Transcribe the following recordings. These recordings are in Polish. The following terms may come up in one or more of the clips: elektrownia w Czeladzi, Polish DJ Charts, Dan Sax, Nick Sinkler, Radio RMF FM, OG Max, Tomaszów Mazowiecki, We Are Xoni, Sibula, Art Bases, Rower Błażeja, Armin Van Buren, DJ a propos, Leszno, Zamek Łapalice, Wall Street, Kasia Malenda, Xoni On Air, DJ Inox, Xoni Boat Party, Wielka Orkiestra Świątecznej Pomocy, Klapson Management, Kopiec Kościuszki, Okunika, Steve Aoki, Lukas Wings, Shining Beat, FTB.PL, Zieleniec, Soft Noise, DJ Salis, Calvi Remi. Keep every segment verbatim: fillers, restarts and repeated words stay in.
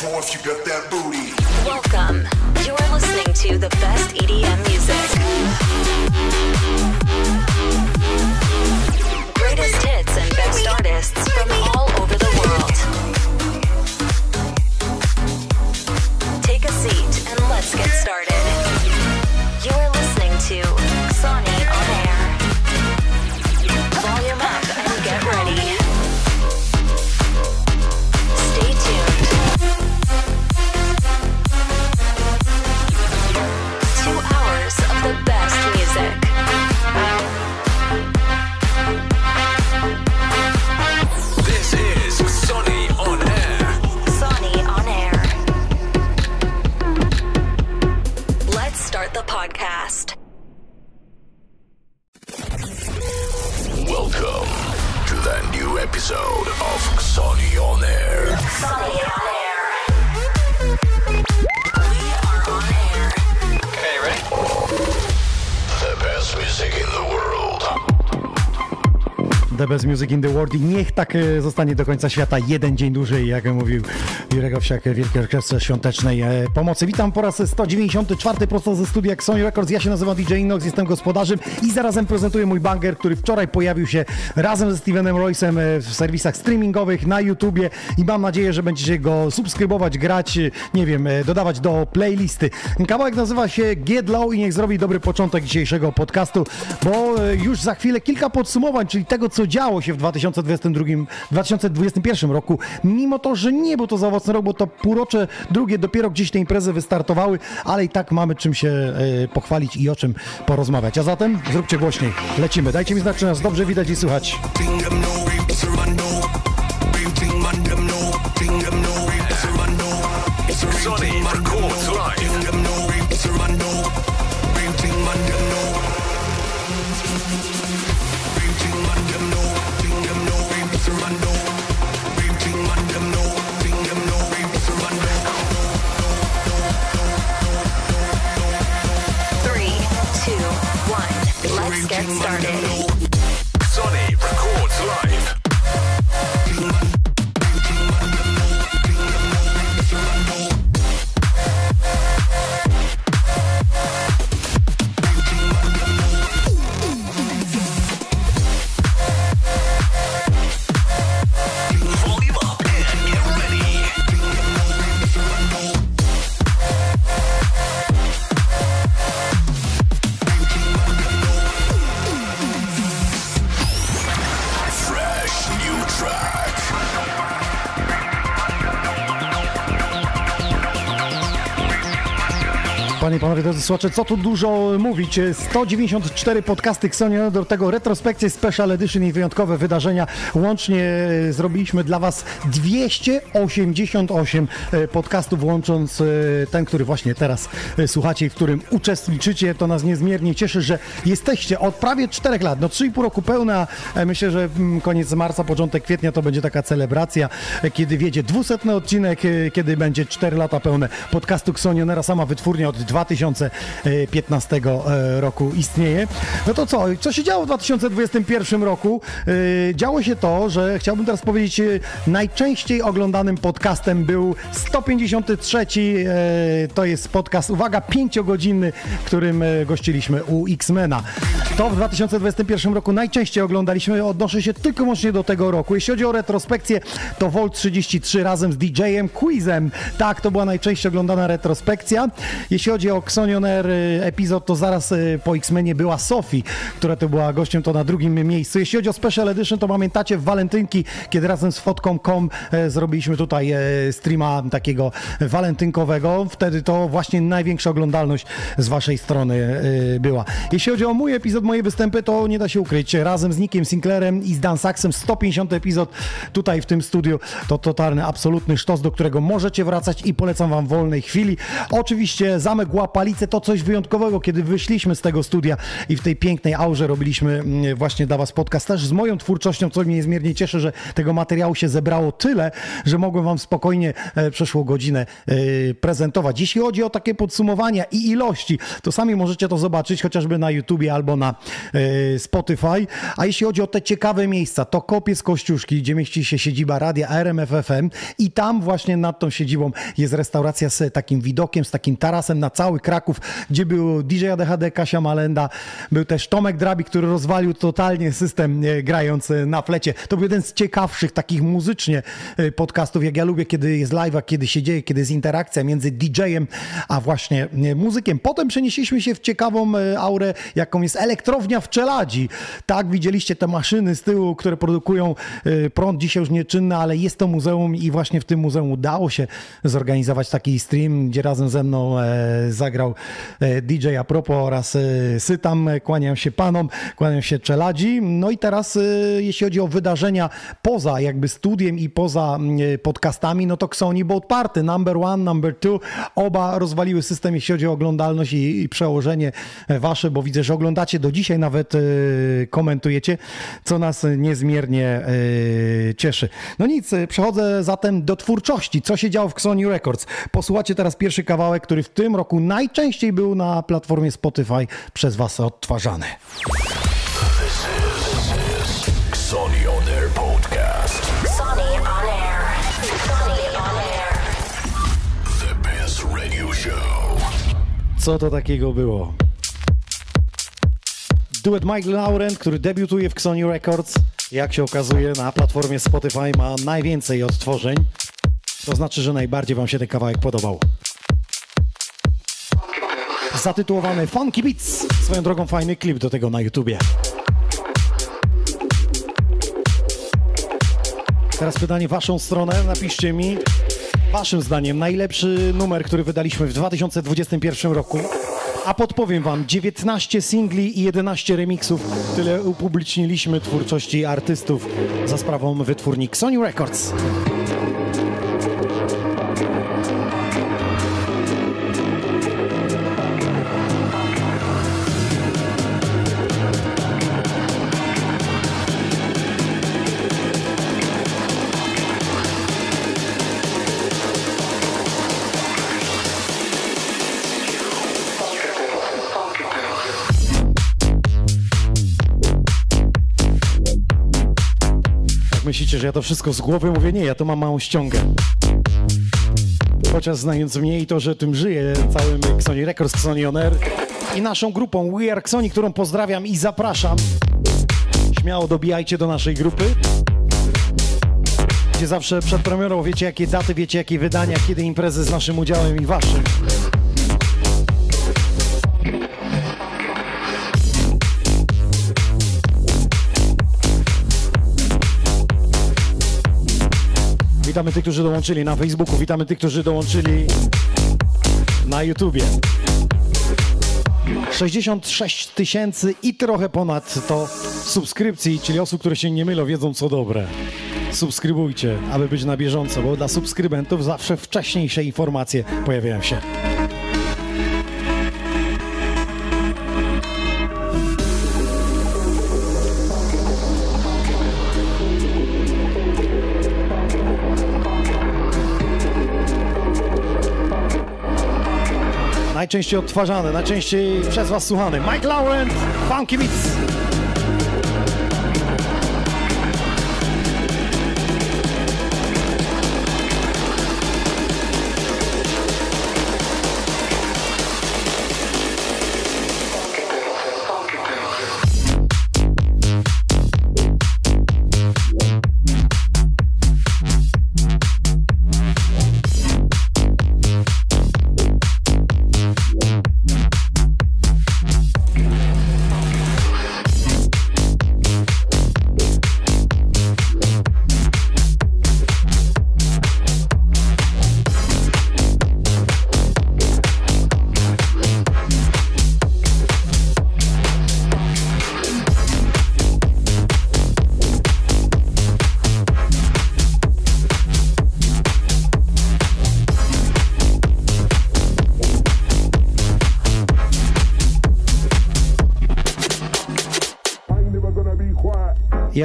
floor if you got that booty. Welcome. You're listening to the best E D M music. Greatest hits and best artists from all over the world. Take a seat and let's get started. You are listening to Xoni On Air. Volume up and get ready. Podcast. Welcome to the new episode of Xoni On Air. Xoni On Air. We are on air. Okay, ready? The best music in the world. The best music in the world i niech tak zostanie do końca świata, jeden dzień dłużej, jak mówił Jurek Owsiak, Wielkiej Orkiestrze Świątecznej Pomocy. Witam po raz sto dziewięćdziesiąty czwarty prosto ze studia Xoni Records. Ja się nazywam D J Inox, jestem gospodarzem i zarazem prezentuję mój banger, który wczoraj pojawił się razem ze Stevenem Roysem w serwisach streamingowych na YouTubie i mam nadzieję, że będziecie go subskrybować, grać, nie wiem, dodawać do playlisty. Kawałek nazywa się Get Low i niech zrobi dobry początek dzisiejszego podcastu, bo już za chwilę kilka podsumowań, czyli tego, co działo się w dwa tysiące dwudziestym drugim, dwa tysiące dwudziestym pierwszym roku, mimo to, że nie był to za owocny rok, bo to półrocze drugie dopiero gdzieś te imprezy wystartowały, ale i tak mamy czym się e, pochwalić i o czym porozmawiać. A zatem zróbcie głośniej, lecimy, dajcie mi znać, czy nas dobrze widać i słychać. Get started. Xoni Records live. Panie i panowie, drodzy słuchacze, co tu dużo mówić, sto dziewięćdziesiąt cztery podcasty Xoni, do tego retrospekcje, special edition i wyjątkowe wydarzenia. Łącznie zrobiliśmy dla was dwieście osiemdziesiąt osiem podcastów, łącząc ten, który właśnie teraz słuchacie i w którym uczestniczycie. To nas niezmiernie cieszy, że jesteście od prawie czterech lat, no trzy i pół roku pełna. Myślę, że koniec marca, początek kwietnia to będzie taka celebracja, kiedy wiedzie dwusetny odcinek, kiedy będzie cztery lata pełne podcastu Xoni On Air. Sama wytwórnia od dwa tysiące piętnastego roku istnieje. No to co? Co się działo w dwa tysiące dwudziestym pierwszym roku? Działo się to, że chciałbym teraz powiedzieć, najczęściej oglądanym podcastem był sto pięćdziesiąty trzeci. To jest podcast, uwaga, pięciogodzinny, którym gościliśmy u X-Mana. To w dwa tysiące dwudziestym pierwszym roku najczęściej oglądaliśmy. Odnoszę się tylko i wyłącznie do tego roku. Jeśli chodzi o retrospekcję, to Volt trzydzieści trzy razem z D J-em Quizem. Tak, to była najczęściej oglądana retrospekcja. Jeśli chodzi o Xoni On Air epizod, to zaraz po X-Menie była Sophie, która to była gościem, to na drugim miejscu. Jeśli chodzi o Special Edition, to pamiętacie w walentynki, kiedy razem z fotka kropka com zrobiliśmy tutaj streama takiego walentynkowego. Wtedy to właśnie największa oglądalność z waszej strony była. Jeśli chodzi o mój epizod, moje występy, to nie da się ukryć. Razem z Nickiem Sinklerem i z Dan Saxem sto pięćdziesiąty epizod tutaj w tym studiu. To totalny, absolutny sztos, do którego możecie wracać i polecam wam w wolnej chwili. Oczywiście Zamek Zamek Łapalice to coś wyjątkowego, kiedy wyszliśmy z tego studia i w tej pięknej aurze robiliśmy właśnie dla was podcast też z moją twórczością, co mnie niezmiernie cieszy, że tego materiału się zebrało tyle, że mogłem wam spokojnie przeszłą godzinę prezentować. Jeśli chodzi o takie podsumowania i ilości, to sami możecie to zobaczyć chociażby na YouTubie albo na Spotify. A jeśli chodzi o te ciekawe miejsca, to Kopiec Kościuszki, gdzie mieści się siedziba Radia R M F F M i tam właśnie nad tą siedzibą jest restauracja z takim widokiem, z takim tarasem na cały Kraków, gdzie był D J A D H D, Kasia Malenda, był też Tomek Drabi, który rozwalił totalnie system grając na flecie. To był jeden z ciekawszych takich muzycznie podcastów, jak ja lubię, kiedy jest live'a, kiedy się dzieje, kiedy jest interakcja między D J-em a właśnie muzykiem. Potem przenieśliśmy się w ciekawą aurę, jaką jest elektrownia w Czeladzi. Tak, widzieliście te maszyny z tyłu, które produkują prąd, dzisiaj już nieczynny, ale jest to muzeum i właśnie w tym muzeum udało się zorganizować taki stream, gdzie razem ze mną zagrał D J a propos oraz Sytam. Kłaniam się panom, kłaniam się Czeladzi. No i teraz jeśli chodzi o wydarzenia poza jakby studiem i poza podcastami, no to Xoni Boat Party, number one, number two, oba rozwaliły system, jeśli chodzi o oglądalność i, i przełożenie wasze, bo widzę, że oglądacie do dzisiaj, nawet komentujecie, co nas niezmiernie cieszy. No nic, przechodzę zatem do twórczości. Co się działo w Xoni Records? Posłuchacie teraz pierwszy kawałek, który w tym roku najczęściej był na platformie Spotify przez was odtwarzany. This is, this is Xoni On Air podcast. Xoni On Air. Xoni On Air. The best radio show. Co to takiego było? Duet Michael Lauren, który debiutuje w Xoni Records, jak się okazuje na platformie Spotify ma najwięcej odtworzeń. To znaczy, że najbardziej wam się ten kawałek podobał. Zatytułowany Funky Beats. Swoją drogą fajny klip do tego na YouTubie. Teraz pytanie w waszą stronę. Napiszcie mi waszym zdaniem najlepszy numer, który wydaliśmy w dwa tysiące dwudziestym pierwszym roku. A podpowiem wam, dziewiętnaście singli i jedenaście remiksów. Tyle upubliczniliśmy twórczości artystów za sprawą wytwórni Xoni Records. Myślicie, że ja to wszystko z głowy mówię? Nie, ja to mam małą ściągę. Chociaż znając mnie i to, że tym żyję, całym Xoni Records, Xoni On Air i naszą grupą We Are Xoni, którą pozdrawiam i zapraszam. Śmiało dobijajcie do naszej grupy, gdzie zawsze przed premierą wiecie jakie daty, wiecie jakie wydania, kiedy imprezy z naszym udziałem i waszym. Witamy tych, którzy dołączyli na Facebooku, witamy tych, którzy dołączyli na YouTubie. sześćdziesiąt sześć tysięcy i trochę ponad to subskrypcji, czyli osób, które się nie mylą, wiedzą co dobre. Subskrybujcie, aby być na bieżąco, bo dla subskrybentów zawsze wcześniejsze informacje pojawiają się. Najczęściej odtwarzane, najczęściej przez was słuchane. Mike Lauren, Funky Beats.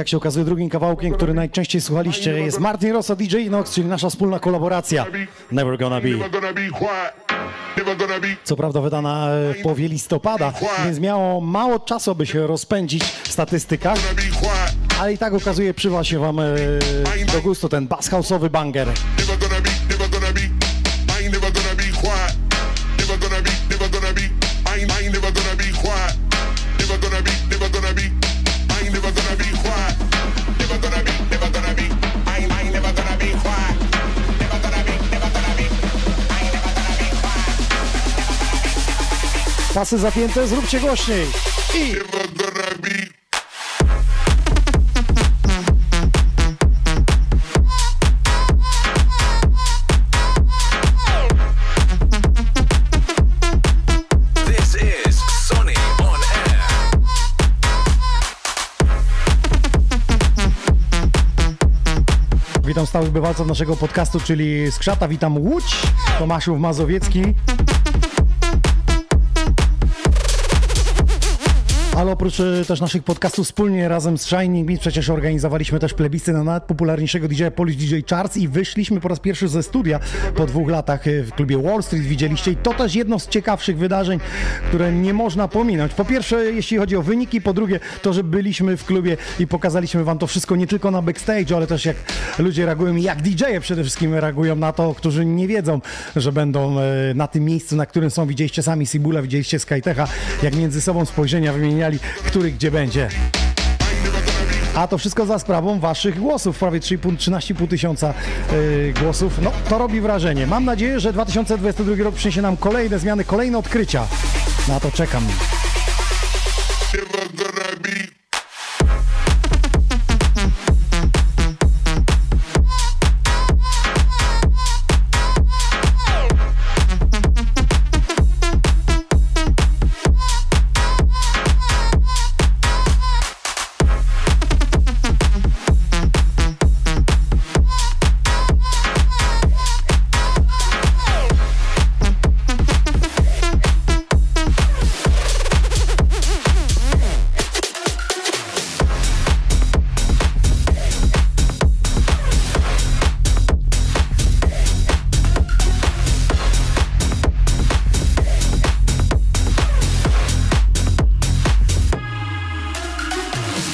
jak się okazuje, drugim kawałkiem, który najczęściej słuchaliście, jest Martin Rossa, D J Inox, czyli nasza wspólna kolaboracja Never Gonna Be. Co prawda wydana w połowie listopada, więc miało mało czasu, by się rozpędzić w statystykach, ale i tak okazuje, przywa się wam do gustu ten bass house'owy banger. Pasy zapięte, zróbcie głośniej i... Witam stałych bywalców naszego podcastu, czyli Skrzata, witam Łódź, Tomaszów Mazowiecki. Ale oprócz też naszych podcastów wspólnie razem z Shining Beat przecież organizowaliśmy też plebiscy na najpopularniejszego D J-a Polish D J Charts i wyszliśmy po raz pierwszy ze studia po dwóch latach w klubie Wall Street, widzieliście, i to też jedno z ciekawszych wydarzeń, które nie można pominąć. Po pierwsze, jeśli chodzi o wyniki, po drugie to, że byliśmy w klubie i pokazaliśmy wam to wszystko nie tylko na backstage'u, ale też jak ludzie reagują i jak D J-e przede wszystkim reagują na to, którzy nie wiedzą, że będą na tym miejscu, na którym są. Widzieliście sami Sibula, widzieliście Skytecha, jak między sobą spojrzenia wymieniali, który gdzie będzie. A to wszystko za sprawą waszych głosów, prawie trzynaście i pół tysiąca yy, głosów. No, to robi wrażenie. Mam nadzieję, że dwa tysiące dwudziesty drugi rok przyniesie nam kolejne zmiany, kolejne odkrycia. Na to czekam.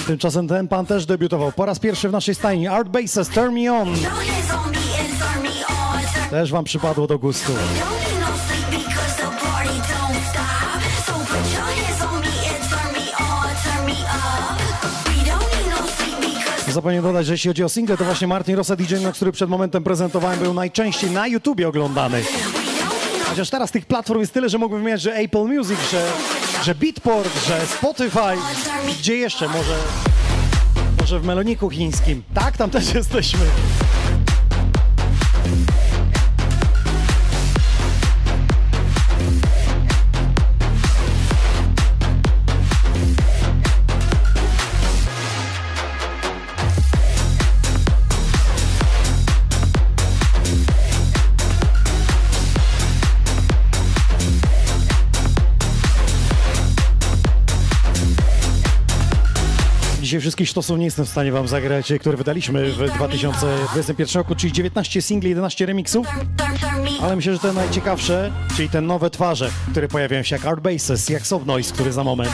Tymczasem ten pan też debiutował po raz pierwszy w naszej stajni. Art Bases, Turn Me On. Też wam przypadło do gustu. Zapomniałem dodać, że jeśli chodzi o single, to właśnie Martin Rossa, D J, który przed momentem prezentowałem, był najczęściej na YouTubie oglądany. Chociaż teraz tych platform jest tyle, że mógłbym mieć, że Apple Music, że... że Beatport, że Spotify, gdzie jeszcze, może, może w meloniku chińskim. Tak, tam też jesteśmy. Dzisiaj wszystkich sztosów nie jestem w stanie wam zagrać, które wydaliśmy w dwa tysiące dwudziestym pierwszym roku, czyli dziewiętnaście singli, jedenaście remiksów, ale myślę, że te najciekawsze, czyli te nowe twarze, które pojawiają się, jak Art Bases, jak Soft Noise, który za moment.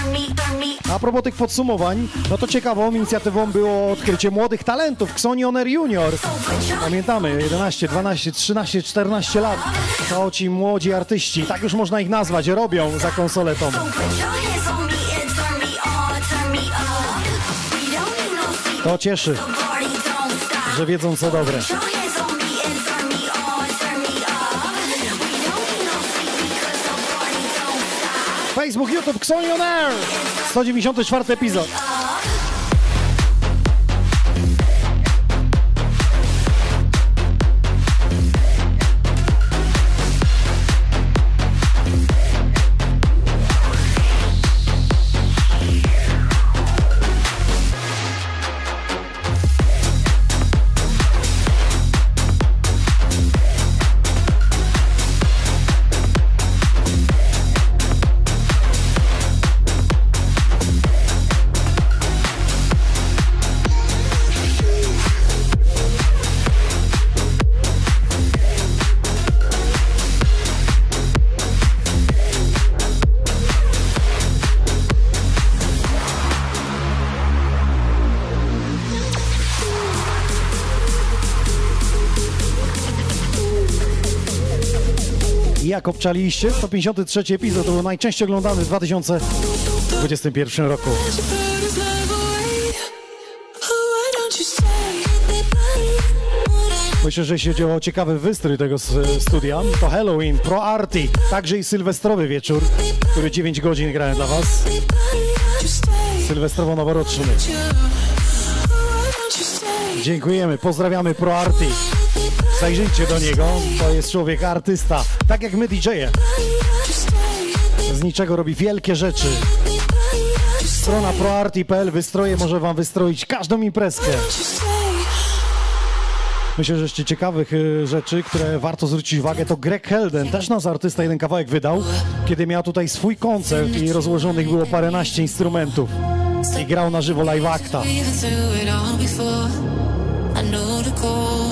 A propos tych podsumowań, no to ciekawą inicjatywą było odkrycie młodych talentów Xoni On Air Junior. Pamiętamy, jedenaście, dwanaście, trzynaście, czternaście lat, to ci młodzi artyści, tak już można ich nazwać, robią za konsoletą. To cieszy, że wiedzą co dobre. Facebook, YouTube, Xoni On Air! sto dziewięćdziesiąty czwarty epizod. jak obczaliście. sto pięćdziesiąty trzeci epizod to był najczęściej oglądany w dwa tysiące dwudziestym pierwszym roku. Myślę, że jeśli chodzi o ciekawy wystrój tego studia, to Halloween, Pro Arti, także i sylwestrowy wieczór, który dziewięć godzin grałem dla was. Sylwestrowo-noworoczny. Dziękujemy, pozdrawiamy Pro Arti. Zajrzyjcie do niego, to jest człowiek artysta, tak jak my didżeje. Z niczego robi wielkie rzeczy. Strona pro arti kropka p l, wystroje, może wam wystroić każdą imprezkę. Myślę, że jeszcze ciekawych rzeczy, które warto zwrócić uwagę, to Greg Helden, też nas artysta, jeden kawałek wydał, kiedy miał tutaj swój koncert i rozłożonych było paręnaście instrumentów i grał na żywo live acta.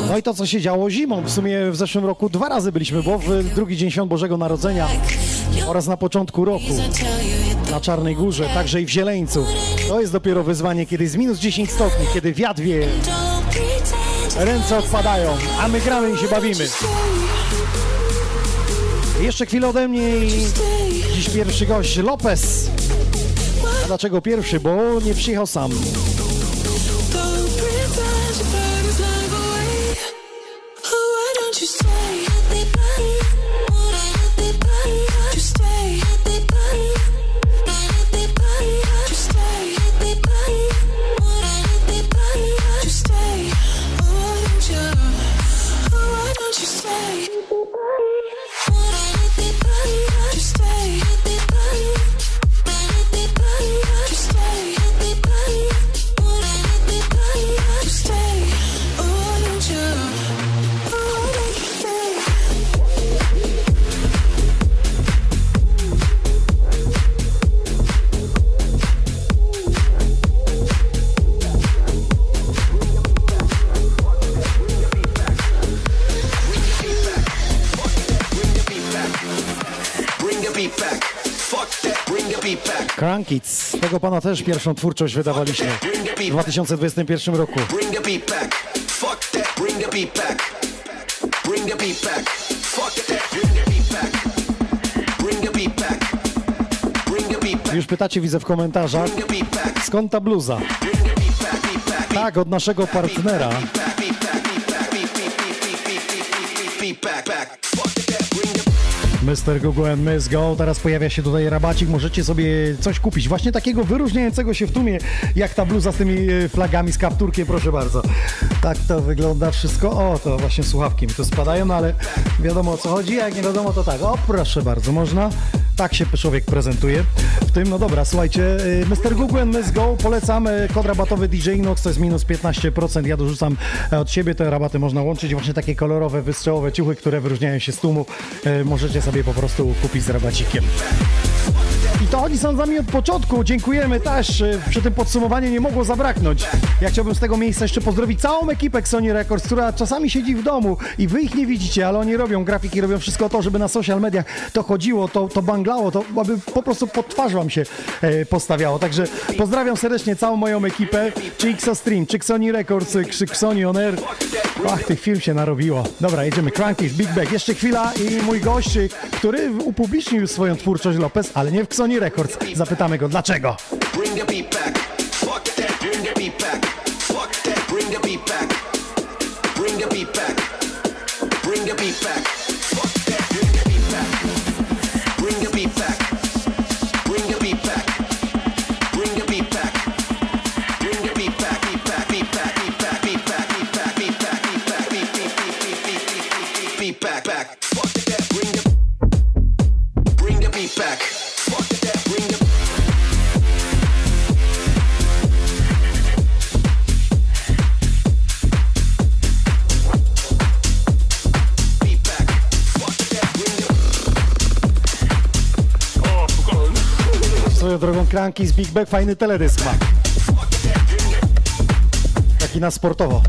No i to, co się działo zimą, w sumie w zeszłym roku dwa razy byliśmy, bo w drugi dzień Świąt Bożego Narodzenia oraz na początku roku na Czarnej Górze, także i w Zieleńcu. To jest dopiero wyzwanie, kiedy jest minus dziesięć stopni, kiedy wiatr wieje, ręce odpadają, a my gramy i się bawimy. Jeszcze chwilę ode mnie i dziś pierwszy gość Lopez. A dlaczego pierwszy? Bo nie przyjechał sam. Kids. Tego pana też pierwszą twórczość wydawaliśmy w dwa tysiące dwudziestym pierwszym roku. Już pytacie, widzę w komentarzach, skąd ta bluza? Tak, od naszego partnera. mister Google and miss Go, teraz pojawia się tutaj rabacik, możecie sobie coś kupić, właśnie takiego wyróżniającego się w tłumie, jak ta bluza z tymi flagami, z kapturkiem, proszę bardzo. Tak to wygląda wszystko, o to właśnie słuchawki mi tu spadają, no ale wiadomo o co chodzi, a jak nie wiadomo to tak, o proszę bardzo, można, tak się człowiek prezentuje w tym, no dobra, słuchajcie, mister Google and miss Go, polecam, kod rabatowy D J Inox, to jest minus piętnaście procent, ja dorzucam od siebie, te rabaty można łączyć, właśnie takie kolorowe, wystrzałowe ciuchy, które wyróżniają się z tłumu, możecie sobie po prostu kupić z rabacikiem. I to oni są z nami od początku, dziękujemy też, przy tym podsumowaniu nie mogło zabraknąć. Ja chciałbym z tego miejsca jeszcze pozdrowić całą ekipę Xoni Records, która czasami siedzi w domu i wy ich nie widzicie, ale oni robią grafiki, robią wszystko to, żeby na social mediach to chodziło, to, to banglało, to aby po prostu pod twarz wam się e, postawiało. Także pozdrawiam serdecznie całą moją ekipę, czy Xo Stream, czy Xoni Records, czy Xoni On Air. Ach, tych film się narobiło. Dobra, jedziemy, Crankies, Big Bag, jeszcze chwila i mój gość, który upublicznił swoją twórczość Lopez, ale nie w Xoni Records. Zapytamy go dlaczego. Drogą Kranki z Big Bag, fajny teledysk ma. Taki na sportowo.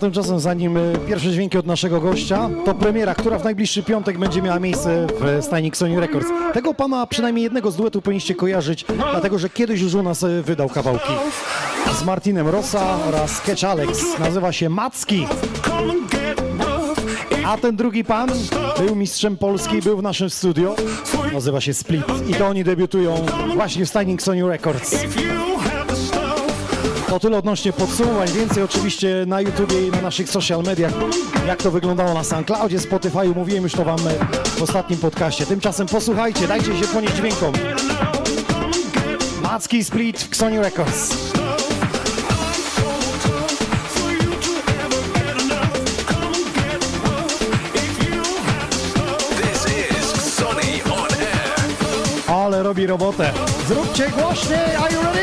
A tymczasem, zanim pierwsze dźwięki od naszego gościa, to premiera, która w najbliższy piątek będzie miała miejsce w stajni Xoni Records. Tego pana, przynajmniej jednego z duetu, powinniście kojarzyć, dlatego że kiedyś już u nas wydał kawałki. Z Martinem Rossa oraz Catch Alex. Nazywa się Macki. A ten drugi pan był mistrzem Polski, był w naszym studio. Nazywa się Split. I to oni debiutują właśnie w stajni Xoni Records. To tyle odnośnie podsumowań, więcej oczywiście na YouTubie i na naszych social mediach, jak to wyglądało na SoundCloudzie, Spotify'u, mówiłem już to wam w ostatnim podcaście. Tymczasem posłuchajcie, dajcie się ponieść dźwiękom. Macki Split w Xoni Records. Ale robi robotę. Zróbcie głośniej, are you ready?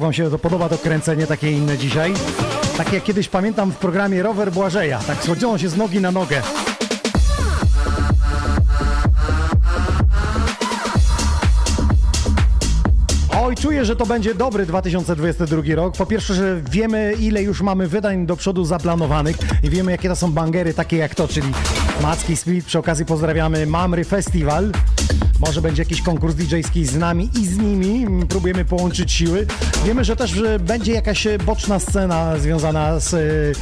Wam się to podoba, to kręcenie takie inne dzisiaj. Tak jak kiedyś pamiętam w programie Rower Błażeja. Tak schodziono się z nogi na nogę. Oj, czuję, że to będzie dobry dwa tysiące dwudziesty drugi rok. Po pierwsze, że wiemy, ile już mamy wydań do przodu zaplanowanych i wiemy, jakie to są bangery takie jak to, czyli Macki Split. Przy okazji pozdrawiamy Mamry Festiwal. Może będzie jakiś konkurs didżejski z nami i z nimi. Próbujemy połączyć siły. Wiemy, że też że będzie jakaś boczna scena związana z y,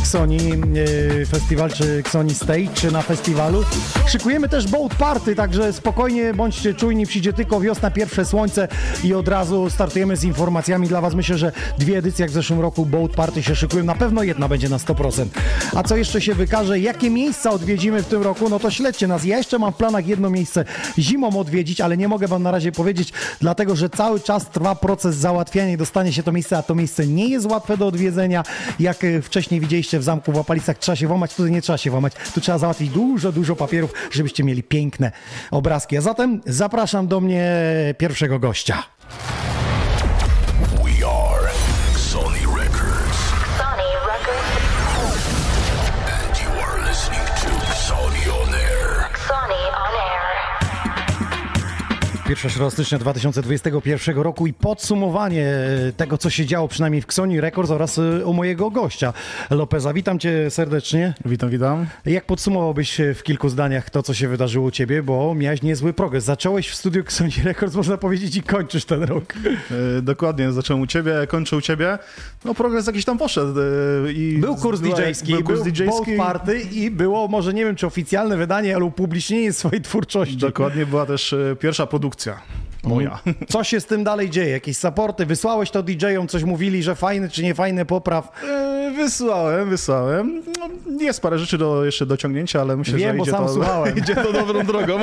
Xoni y, Festival, czy Xoni Stage, czy na festiwalu. Szykujemy też Boat Party, także spokojnie, bądźcie czujni. Przyjdzie tylko wiosna, pierwsze słońce i od razu startujemy z informacjami dla was. Myślę, że dwie edycje jak w zeszłym roku Boat Party się szykują. Na pewno jedna będzie na sto procent. A co jeszcze się wykaże? Jakie miejsca odwiedzimy w tym roku? No to śledźcie nas. Ja jeszcze mam w planach jedno miejsce zimą odwiedzić, ale nie mogę wam na razie powiedzieć, dlatego że cały czas trwa proces załatwiania i dostanie się to miejsce, a to miejsce nie jest łatwe do odwiedzenia. Jak wcześniej widzieliście w Zamku w Łapalicach, trzeba się włamać, tutaj nie trzeba się włamać. Tu trzeba załatwić dużo, dużo papierów, żebyście mieli piękne obrazki. A zatem zapraszam do mnie pierwszego gościa. We are Xoni Records. Xoni Records. And you are listening to Xoni On Air. Xoni On Air. pierwszego stycznia dwa tysiące dwudziestego pierwszego roku i podsumowanie tego, co się działo przynajmniej w Xoni Records oraz u mojego gościa Lopeza. Witam cię serdecznie. Witam, witam. Jak podsumowałbyś w kilku zdaniach to, co się wydarzyło u ciebie, bo miałeś niezły progres. Zacząłeś w studiu Xoni Records, można powiedzieć, i kończysz ten rok. Yy, dokładnie, zacząłem u ciebie, kończę u ciebie. No progres jakiś tam poszedł. Yy, i był kurs didżejski, był, kurs był didżejski. Boat Party i było, może nie wiem, czy oficjalne wydanie, ale upublicznienie swojej twórczości. Dokładnie, była też yy, pierwsza produkcja. Moja. Co się z tym dalej dzieje? Jakieś supporty? Wysłałeś to didżejom? Coś mówili, że fajny czy nie fajny popraw? Yy, wysłałem, wysłałem. No, jest parę rzeczy do, jeszcze do ciągnięcia, ale myślę, Wiem, że idzie, sam to, idzie to dobrą drogą.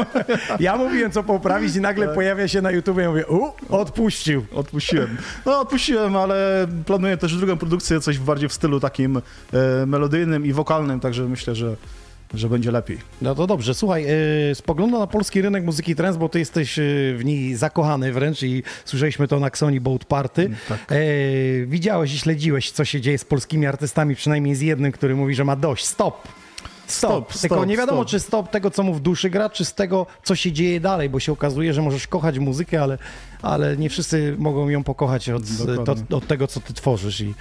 Ja mówiłem, co poprawić i nagle pojawia się na YouTube i mówię, u, odpuścił. Odpuściłem. No odpuściłem, ale planuję też drugą produkcję, coś bardziej w stylu takim e, melodyjnym i wokalnym, także myślę, że że będzie lepiej. No to dobrze, słuchaj, yy, spogląda na polski rynek muzyki trance, bo ty jesteś yy, w niej zakochany wręcz i słyszeliśmy to na Xoni Boat Party. Tak. Yy, widziałeś i śledziłeś, co się dzieje z polskimi artystami, przynajmniej z jednym, który mówi, że ma dość. Stop! Stop, stop, tylko stop, nie wiadomo, stop. Czy stop tego, co mu w duszy gra, czy z tego, co się dzieje dalej, bo się okazuje, że możesz kochać muzykę, ale, ale nie wszyscy mogą ją pokochać od, to, od tego, co ty tworzysz. I,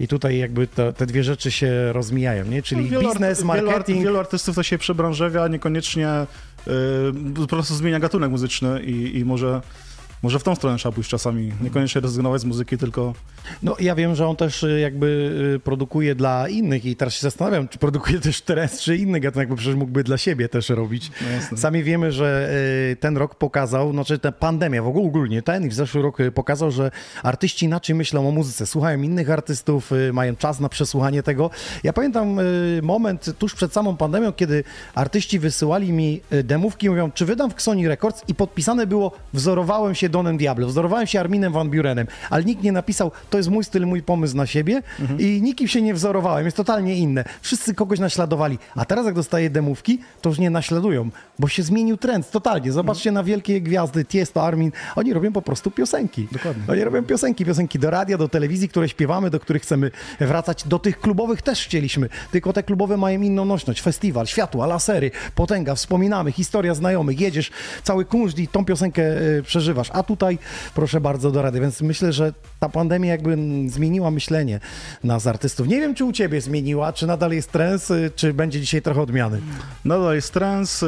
i tutaj jakby to, te dwie rzeczy się rozmijają, nie? Czyli no, biznes, marketing. Wielu, wielu artystów to się przebranżawia, niekoniecznie yy, po prostu zmienia gatunek muzyczny i, i może może w tą stronę trzeba pójść czasami, niekoniecznie rezygnować z muzyki, tylko... No ja wiem, że on też jakby produkuje dla innych i teraz się zastanawiam, czy produkuje też teraz, czy inny gatunek, bo przecież mógłby dla siebie też robić. No sami wiemy, że ten rok pokazał, znaczy ta pandemia w ogóle ogólnie, ten i w zeszły rok pokazał, że artyści inaczej myślą o muzyce, słuchają innych artystów, mają czas na przesłuchanie tego. Ja pamiętam moment tuż przed samą pandemią, kiedy artyści wysyłali mi demówki i mówią, czy wydam w Xoni Records i podpisane było, wzorowałem się Donem Diablo, wzorowałem się Arminem Van Burenem, ale nikt nie napisał, to jest mój styl, mój pomysł na siebie mhm. i nikim się nie wzorowałem, jest totalnie inne. Wszyscy kogoś naśladowali, a teraz jak dostaję demówki, to już nie naśladują, bo się zmienił trend totalnie. Zobaczcie mhm. na wielkie gwiazdy, Tiesto, Armin, oni robią po prostu piosenki. Dokładnie. Oni robią piosenki, piosenki do radia, do telewizji, które śpiewamy, do których chcemy wracać, do tych klubowych też chcieliśmy, tylko te klubowe mają inną nośność, festiwal, światła, lasery, potęga, wspominamy, historia znajomych, jedziesz, cały kunszt i tą piosenkę przeżywasz, a tutaj proszę bardzo do rady, więc myślę, że ta pandemia jakby zmieniła myślenie nas artystów. Nie wiem, czy u ciebie zmieniła, czy nadal jest trans, czy będzie dzisiaj trochę odmiany? Nadal jest trans,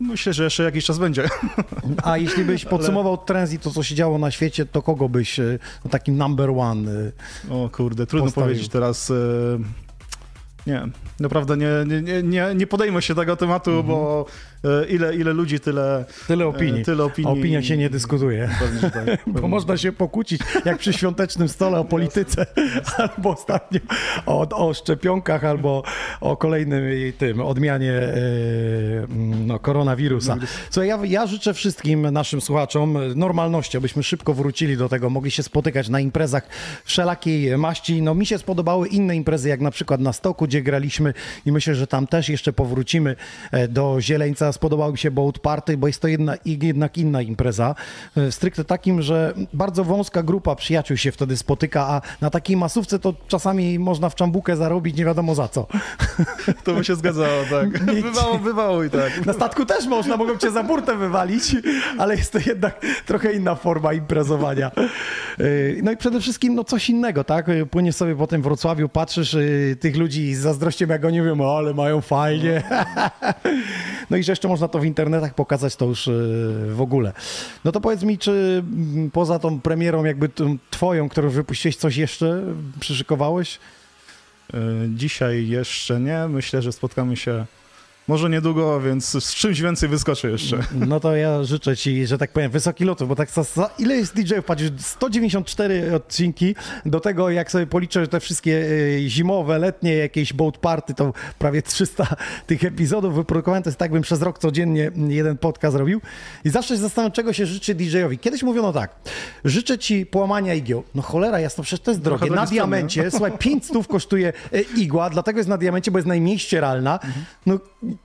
myślę, że jeszcze jakiś czas będzie. A jeśli byś podsumował Ale... trans i to, co się działo na świecie, to kogo byś no, takim number one O kurde, trudno postawił. powiedzieć teraz... Nie, naprawdę nie, nie, nie, nie podejmę się tego tematu, mhm. bo ile, ile ludzi, tyle, tyle opinii. Tyle opinii. Opinia się nie dyskutuje, pewnie, tak, pewnie. Bo można się pokłócić jak przy świątecznym stole o polityce, albo ostatnio o, o szczepionkach, albo o kolejnym tym odmianie no, koronawirusa. Co ja, ja życzę wszystkim naszym słuchaczom normalności, abyśmy szybko wrócili do tego, mogli się spotykać na imprezach wszelakiej maści. No mi się spodobały inne imprezy, jak na przykład na Stoku, gdzie graliśmy i myślę, że tam też jeszcze powrócimy do Zieleńca. Spodobał mi się Boat Party, bo jest to jedna, jednak inna impreza. Stricte takim, że bardzo wąska grupa przyjaciół się wtedy spotyka, a na takiej masówce to czasami można w czambukę zarobić nie wiadomo za co. To by się zgadzało, tak. Nic. Bywało, bywało i tak. Na statku też można, mogą cię za burtę wywalić, ale jest to jednak trochę inna forma imprezowania. No i przede wszystkim no coś innego, tak? Płyniesz sobie po tym Wrocławiu, patrzysz tych ludzi z zazdrością, jak oni mówią, ale mają fajnie. No i że jeszcze można to w internetach pokazać, to już w ogóle. No to powiedz mi, czy poza tą premierą jakby tą twoją, którą wypuściłeś, coś jeszcze przyszykowałeś? Dzisiaj jeszcze nie. Myślę, że spotkamy się może niedługo, więc z czymś więcej wyskoczę jeszcze. No to ja życzę ci, że tak powiem, wysokich lotów, bo tak za, za ile jest D J-ów? Patrz, sto dziewięćdziesiąt cztery odcinki, do tego jak sobie policzę, że te wszystkie zimowe, letnie jakieś boat party, to prawie trzysta tych epizodów wyprodukowanych, to jest tak, bym przez rok codziennie jeden podcast robił i zawsze się zastanawiam, czego się życzy D J-owi. Kiedyś mówiono tak, życzę ci połamania igieł. No cholera jasno, przecież to jest drogie. Na diamencie, strony. Słuchaj, pięć stów kosztuje igła, dlatego jest na diamencie, bo jest najmniej ścieralna. Mhm. No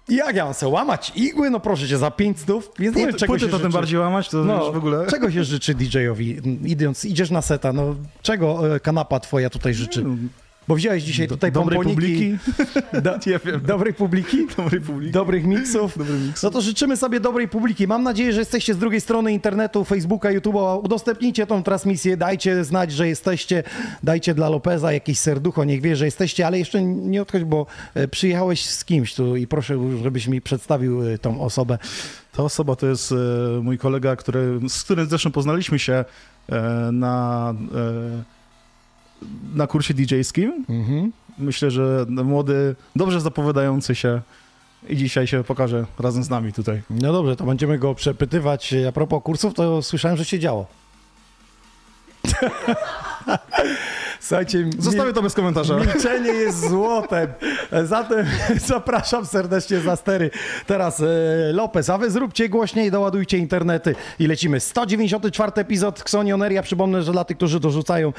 jak ja mam sobie łamać igły? No proszę cię, za pięć stów. Więc nie wiem, czego się to życzy. Tym bardziej łamać, to no, już w ogóle... Czego się życzy D J-owi, idąc, idziesz na seta, no czego kanapa twoja tutaj życzy? Bo wziąłeś dzisiaj tutaj dobrej publiki, do, ja wiem. dobrej publiki, dobrej publiki, dobrych miksów. Dobry miksów. No to życzymy sobie dobrej publiki. Mam nadzieję, że jesteście z drugiej strony internetu, Facebooka, YouTube'a. Udostępnijcie tą transmisję, dajcie znać, że jesteście. Dajcie dla Lopeza jakieś serducho, niech wie, że jesteście, ale jeszcze nie odchodź, bo przyjechałeś z kimś tu i proszę, żebyś mi przedstawił tą osobę. Ta osoba to jest mój kolega, który, z którym zresztą poznaliśmy się na... na kursie D J-skim. Mhm. Myślę, że młody, dobrze zapowiadający się i dzisiaj się pokaże razem z nami tutaj. No dobrze, to będziemy go przepytywać. A propos kursów, to słyszałem, że się działo. Słuchajcie, zostawię to bez komentarza. Milczenie jest złotem. Zatem zapraszam serdecznie za stery. Teraz Lopez, a wy zróbcie głośniej, doładujcie internety i lecimy. sto dziewięćdziesiąty czwarty epizod Xoni On Air. Ja przypomnę, że dla tych, którzy dorzucają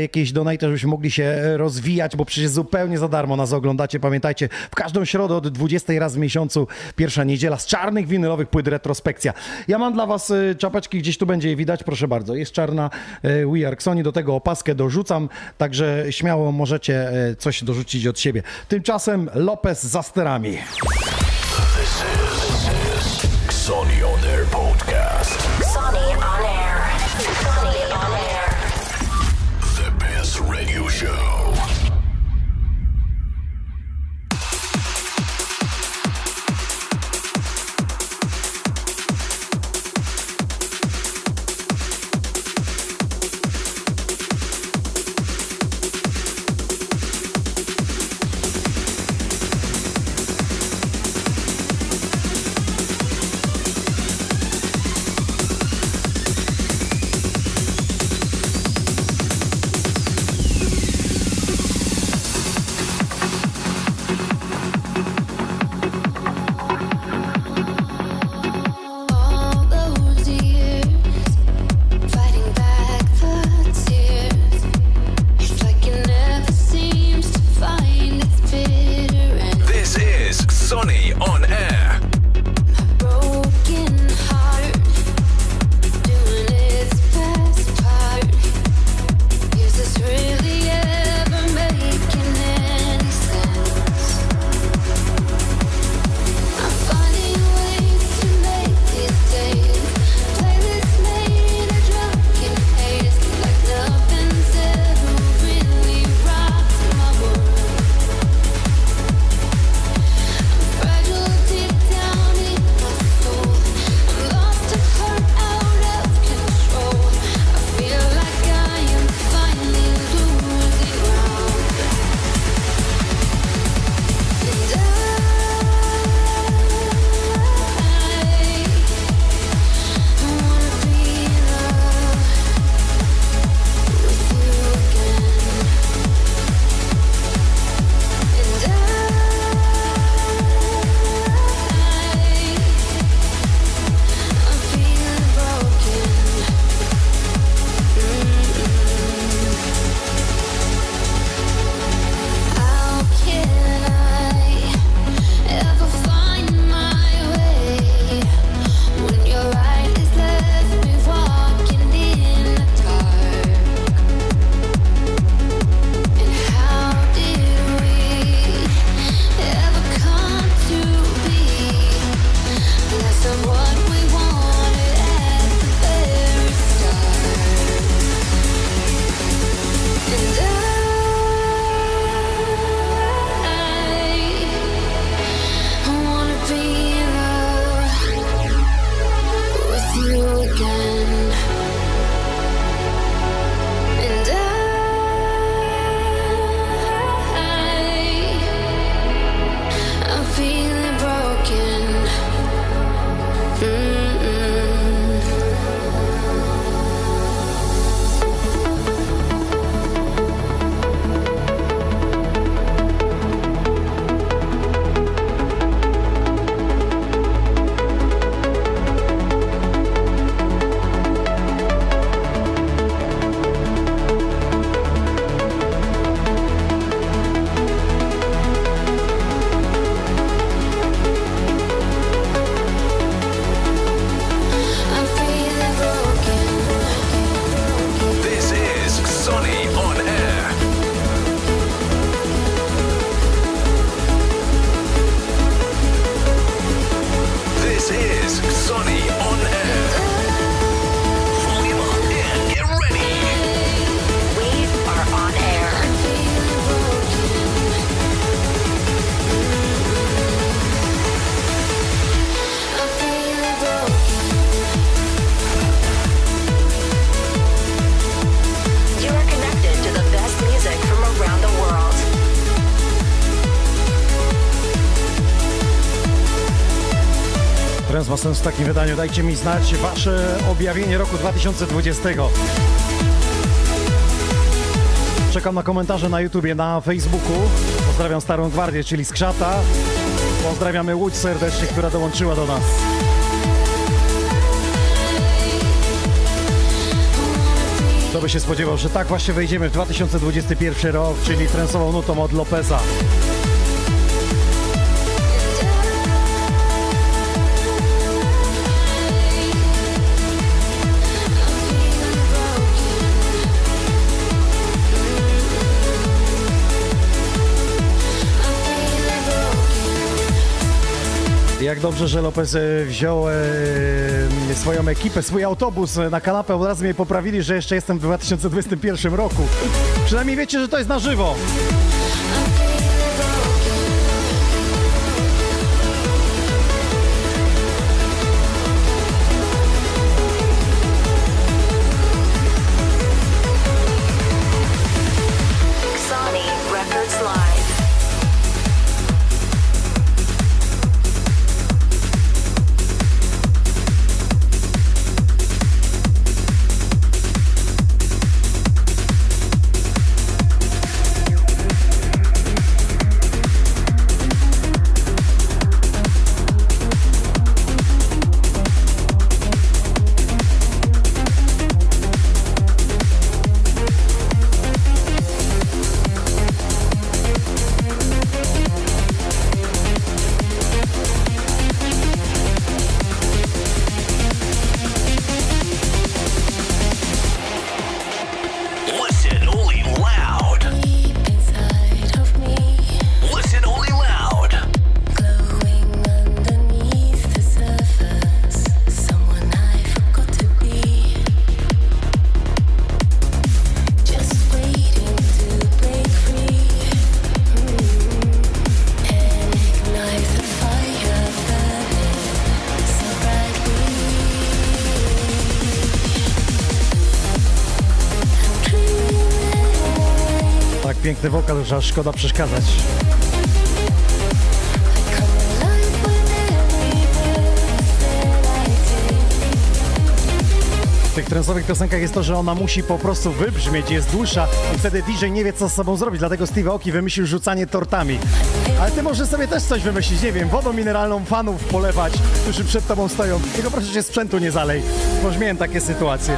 jakieś donate, żebyśmy mogli się rozwijać, bo przecież zupełnie za darmo nas oglądacie. Pamiętajcie, w każdą środę od dwudziestej raz w miesiącu, pierwsza niedziela z czarnych winylowych płyt retrospekcja. Ja mam dla was czapeczki, gdzieś tu będzie je widać, proszę bardzo. Jest czarna We Are Xoni, do tego opaskę dorzucam. Także śmiało możecie coś dorzucić od siebie. Tymczasem Lopez za sterami. This is, this is Xoni On Air Podcast. Xoni On Air. Xoni On Air. The best radio show. Ten z was w takim wydaniu. Dajcie mi znać wasze objawienie roku dwa tysiące dwudziestego. Czekam na komentarze na YouTubie, na Facebooku. Pozdrawiam Starą Gwardię, czyli Skrzata. Pozdrawiamy Łódź serdecznie, która dołączyła do nas. Kto by się spodziewał, że tak właśnie wejdziemy w dwa tysiące dwudziesty pierwszy rok, czyli trensową nutą od Lopeza. Jak dobrze, że Lopez wziął e, swoją ekipę, swój autobus na kanapę, od razu mnie poprawili, że jeszcze jestem w dwa tysiące dwudziestym pierwszym roku. Przynajmniej wiecie, że to jest na żywo. Piękny wokal, że aż szkoda przeszkadzać. W tych transowych piosenkach jest to, że ona musi po prostu wybrzmieć, jest dłuższa i wtedy D J nie wie, co z sobą zrobić, dlatego Steve Aoki wymyślił rzucanie tortami. Ale ty możesz sobie też coś wymyślić, nie wiem, wodą mineralną fanów polewać, którzy przed tobą stoją. Tylko proszę cię, sprzętu nie zalej, bo już miałem takie sytuacje.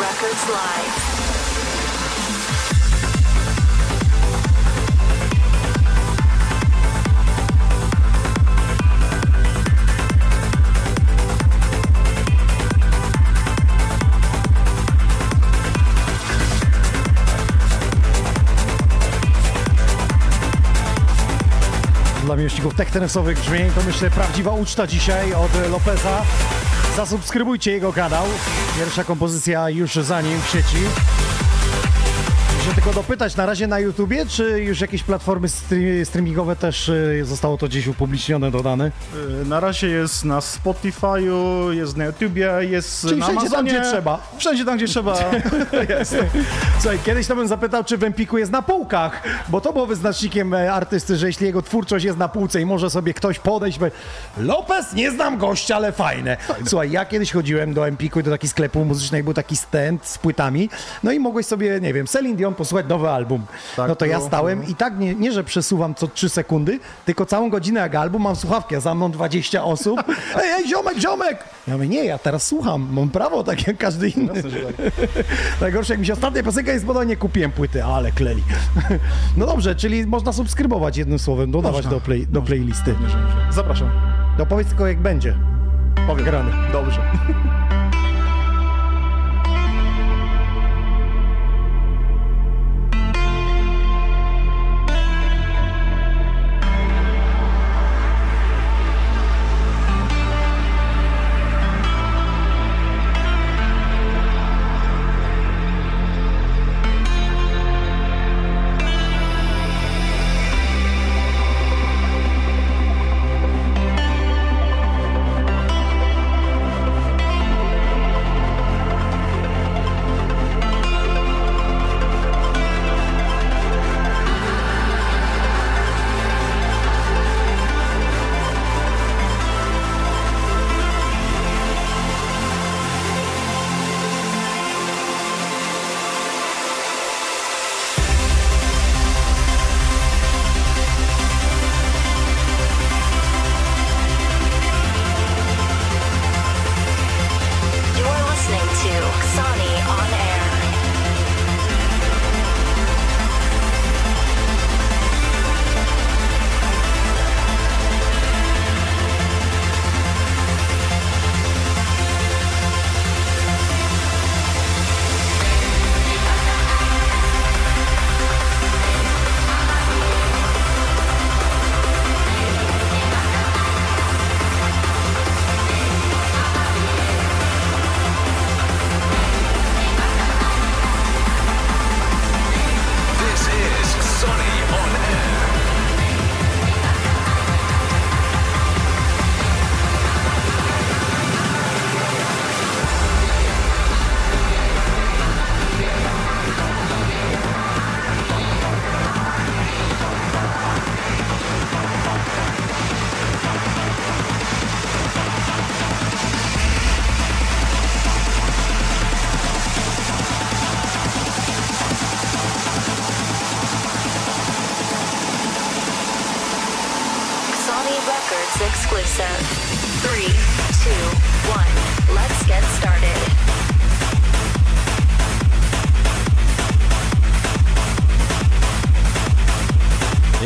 Records Live. Dla miłośników tech tennisowych brzmień to myślę prawdziwa uczta dzisiaj od Lopeza. Zasubskrybujcie jego kanał. Pierwsza kompozycja już za nim w sieci. Muszę tylko dopytać, na razie na YouTubie, czy już jakieś platformy streamingowe też zostało to gdzieś upublicznione, dodane? Na razie jest na Spotify'u, jest na YouTubie, jest Czyli na wszędzie Amazonie. Tam, gdzie trzeba. Wszędzie tam, gdzie trzeba. Jest. Słuchaj, kiedyś to bym zapytał, czy w Empiku jest na półkach, bo to było wyznacznikiem artysty, że jeśli jego twórczość jest na półce i może sobie ktoś podejść, by... Lopez, nie znam gościa, ale fajne. Słuchaj, ja kiedyś chodziłem do Empiku i do takiego sklepu muzycznego, był taki stand z płytami, no i mogłeś sobie, nie wiem, Celine Dion posłuchać nowy album. Tak, no to ja stałem i tak nie, nie, że przesuwam co trzy sekundy, tylko całą godzinę jak album mam słuchawkę, a za mną dwadzieścia osób. Ej, ej, ziomek, ziomek! Ja mówię, nie, ja teraz słucham, mam prawo, tak jak każdy inny. Jasne, tak. Najgorsze, jak mi się ostatnia piosenka jest, bo nie kupiłem płyty, ale kleli. No dobrze, czyli można subskrybować jednym słowem, dodawać można, do, play, do playlisty. Zapraszam. To powiedz tylko jak będzie. Powiem. Grany. Dobrze.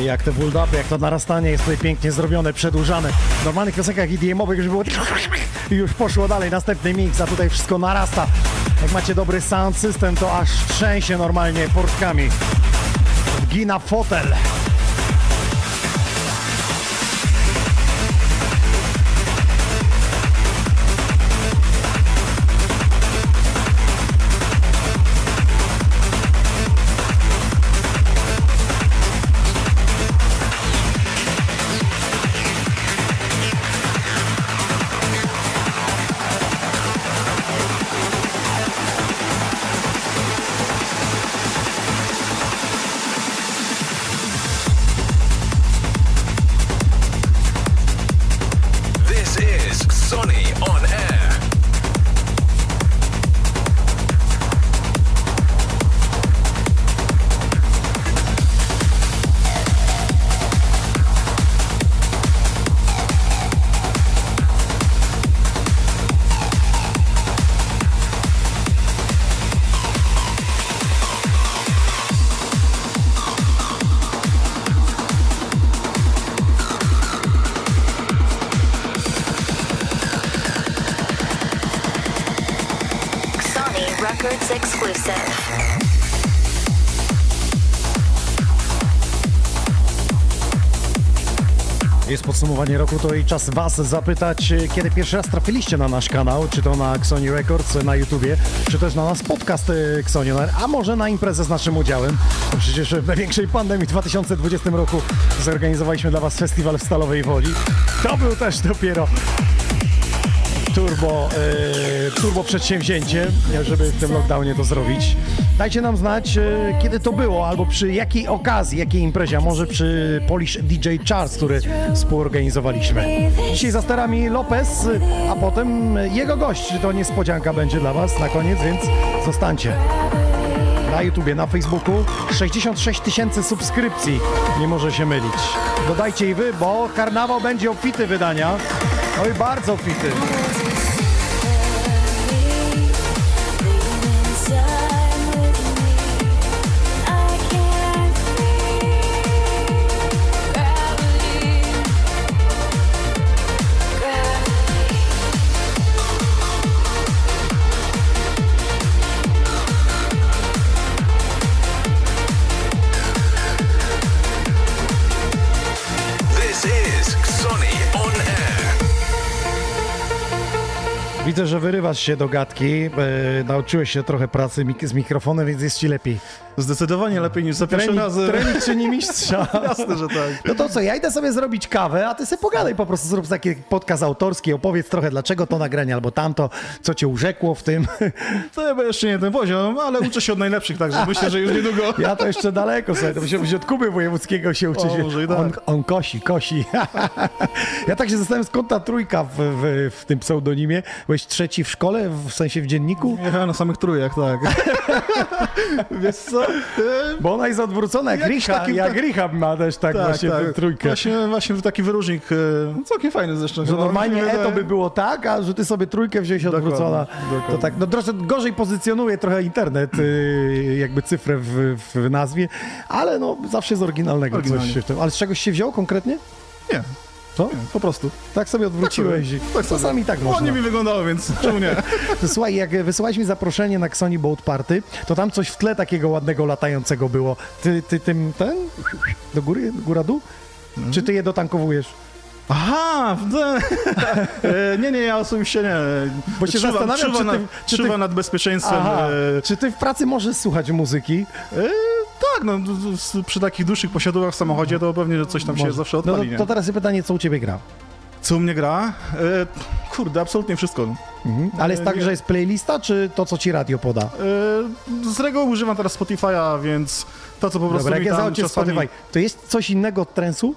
Jak te build-upy, jak to narastanie jest tutaj pięknie zrobione, przedłużane. W normalnych piosenkach E D M-owych już było i już poszło dalej, następny mix, a tutaj wszystko narasta. Jak macie dobry sound system, to aż trzęsie normalnie portkami. Gina fotel. Records exclusive. Jest podsumowanie roku, to i czas was zapytać, kiedy pierwszy raz trafiliście na nasz kanał, czy to na Xoni Records na YouTubie, czy też na nasz podcast Xoni On Air, a może na imprezę z naszym udziałem. Przecież w największej pandemii w dwa tysiące dwudziestym roku zorganizowaliśmy dla was festiwal w Stalowej Woli. To był też dopiero turbo, yy, turbo przedsięwzięcie, żeby w tym lockdownie to zrobić. Dajcie nam znać, kiedy to było, albo przy jakiej okazji, jakiej imprezie, a może przy Polish D J Charts, który współorganizowaliśmy. Dzisiaj za sterami Lopez, a potem jego gość. To niespodzianka będzie dla was na koniec, więc zostańcie. Na YouTubie, na Facebooku sześćdziesiąt sześć tysięcy subskrypcji, nie może się mylić. Dodajcie i wy, bo karnawał będzie obfity wydania. No i bardzo obfity. Widzę, że wyrywasz się do gadki, yy, nauczyłeś się trochę pracy mik- z mikrofonem, więc jest ci lepiej. Zdecydowanie lepiej niż za pierwszym razem. Trening czyni mistrza. Jasne, że tak. No to co, ja idę sobie zrobić kawę, a ty sobie pogadaj po prostu, zrób taki podcast autorski, opowiedz trochę, dlaczego to nagranie albo tamto, co cię urzekło w tym. To ja jeszcze nie ten poziom, ale uczę się od najlepszych, także myślę, że już niedługo. Ja to jeszcze daleko sobie, to musiałbyś od Kuby Wojewódzkiego się uczyć. O, może i tak. on, on kosi, kosi. Ja tak się zastanawiam, skąd ta trójka w, w, w tym pseudonimie. Byłeś trzeci w szkole, w sensie w dzienniku? Ja na samych trójkach, tak. Wiesz co? Bo ona jest odwrócona, jak, jak Richard, tak, jak Richard ma też tak, tak właśnie tak. Trójkę. Właśnie, właśnie taki wyróżnik, no całkiem fajny zresztą. Że normalnie E to by było tak, a że ty sobie trójkę wziąłeś odwrócona. Dokładnie. To tak, no troszkę gorzej pozycjonuje trochę internet, jakby cyfrę w, w nazwie, ale no zawsze z oryginalnego coś się w tym. Ale z czegoś się wziął konkretnie? Nie. Co? Nie, po prostu. Tak sobie odwróciłeś. Tak, tak czasami tak można. Ładnie mi wyglądało, więc czemu nie? Słuchaj, jak wysłałeś mi zaproszenie na Xoni Boat Party, to tam coś w tle takiego ładnego latającego było. Ty, ty tym, ten? Do góry? Góra, dół? Mhm. Czy ty je dotankowujesz? Aha! Nie, nie, ja osobiście nie. Bo się zastanawiam, czy ty, nad, czy ty... nad bezpieczeństwem. Aha. Czy ty w pracy możesz słuchać muzyki? Tak, no przy takich dłuższych posiadłach w samochodzie to pewnie, że coś tam może się zawsze odpali. No to, to teraz pytanie, co u ciebie gra? Co u mnie gra? E, kurde, absolutnie wszystko. Mhm. Ale jest tak, e, że jest playlista, czy to, co ci radio poda? E, z reguły używam teraz Spotify'a, więc to, co po prostu dobra, mi tam czasami... Spotify. To jest coś innego od trance'u?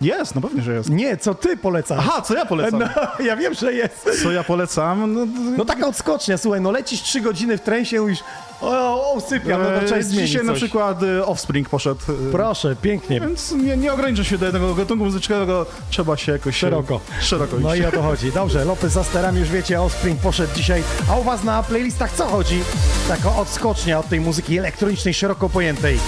Jest, no pewnie, że jest. Nie, co ty polecasz. Aha, co ja polecam. No, ja wiem, że jest. Co ja polecam? No, no taka odskocznia, słuchaj, no lecisz trzy godziny w trensie i mówisz, o, o sypiam, no to trzeba zmienić dzisiaj coś. Na przykład Offspring poszedł. Proszę, pięknie. Więc nie, nie ograniczę się do jednego gatunku muzycznego, trzeba się jakoś... Szeroko. Szeroko iść. No i o to chodzi. Dobrze, Lopez za sterami, już wiecie, Offspring poszedł dzisiaj. A u was na playlistach co chodzi? Taka odskocznia od tej muzyki elektronicznej, szeroko pojętej.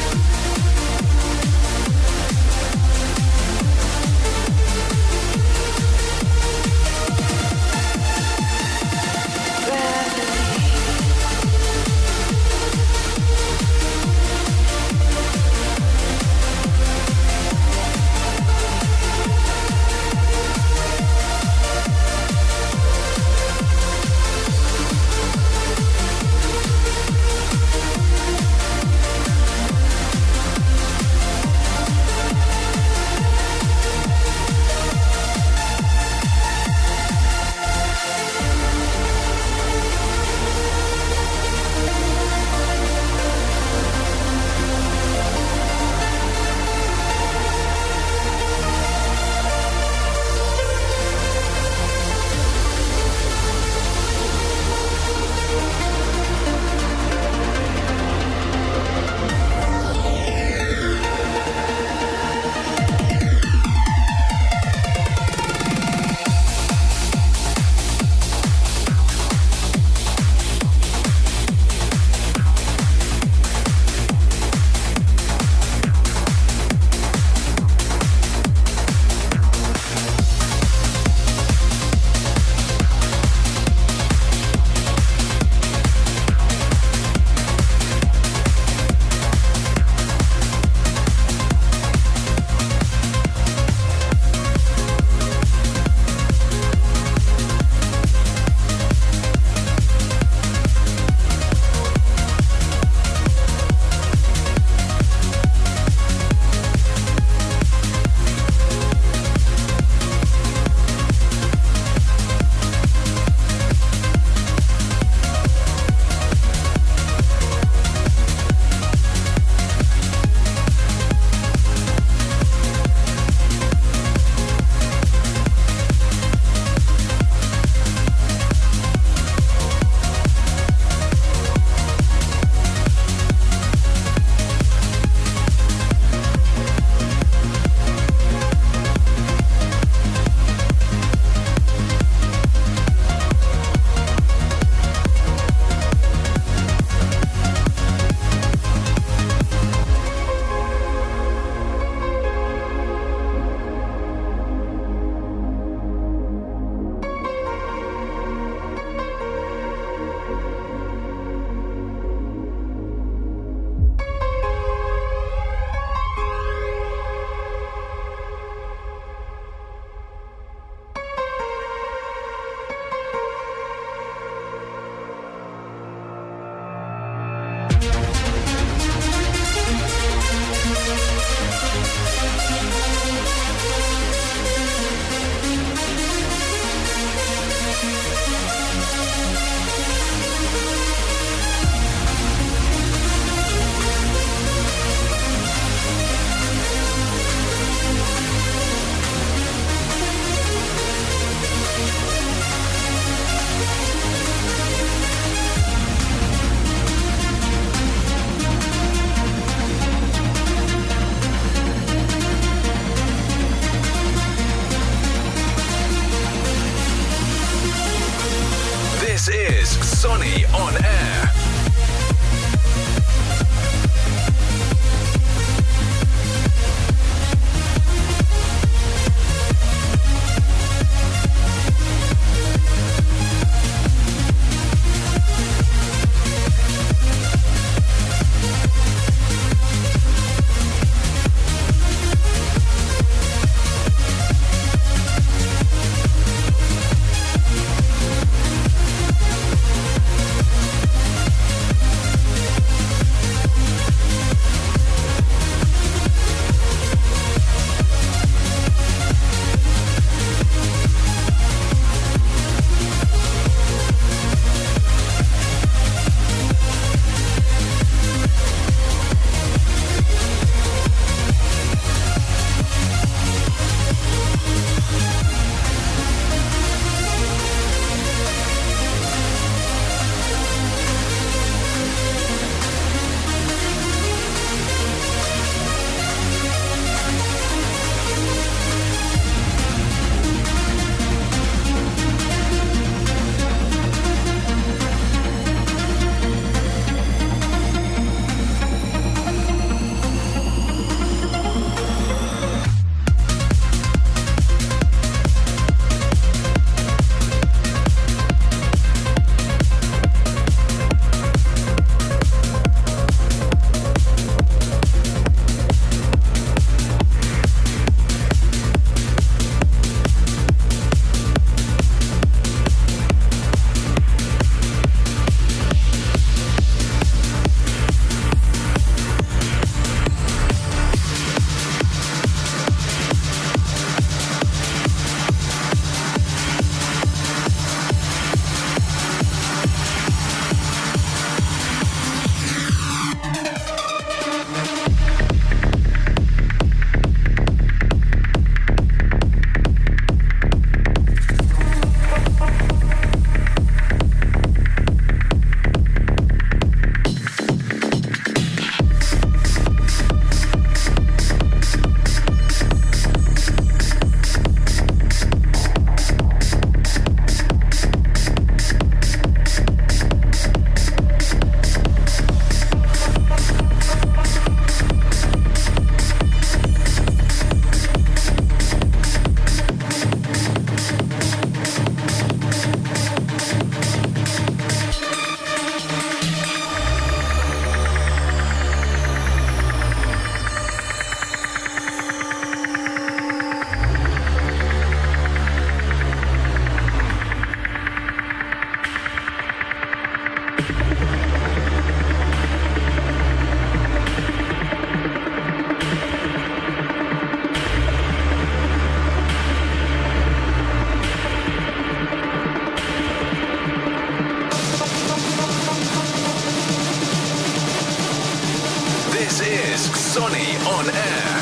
Xoni On Air.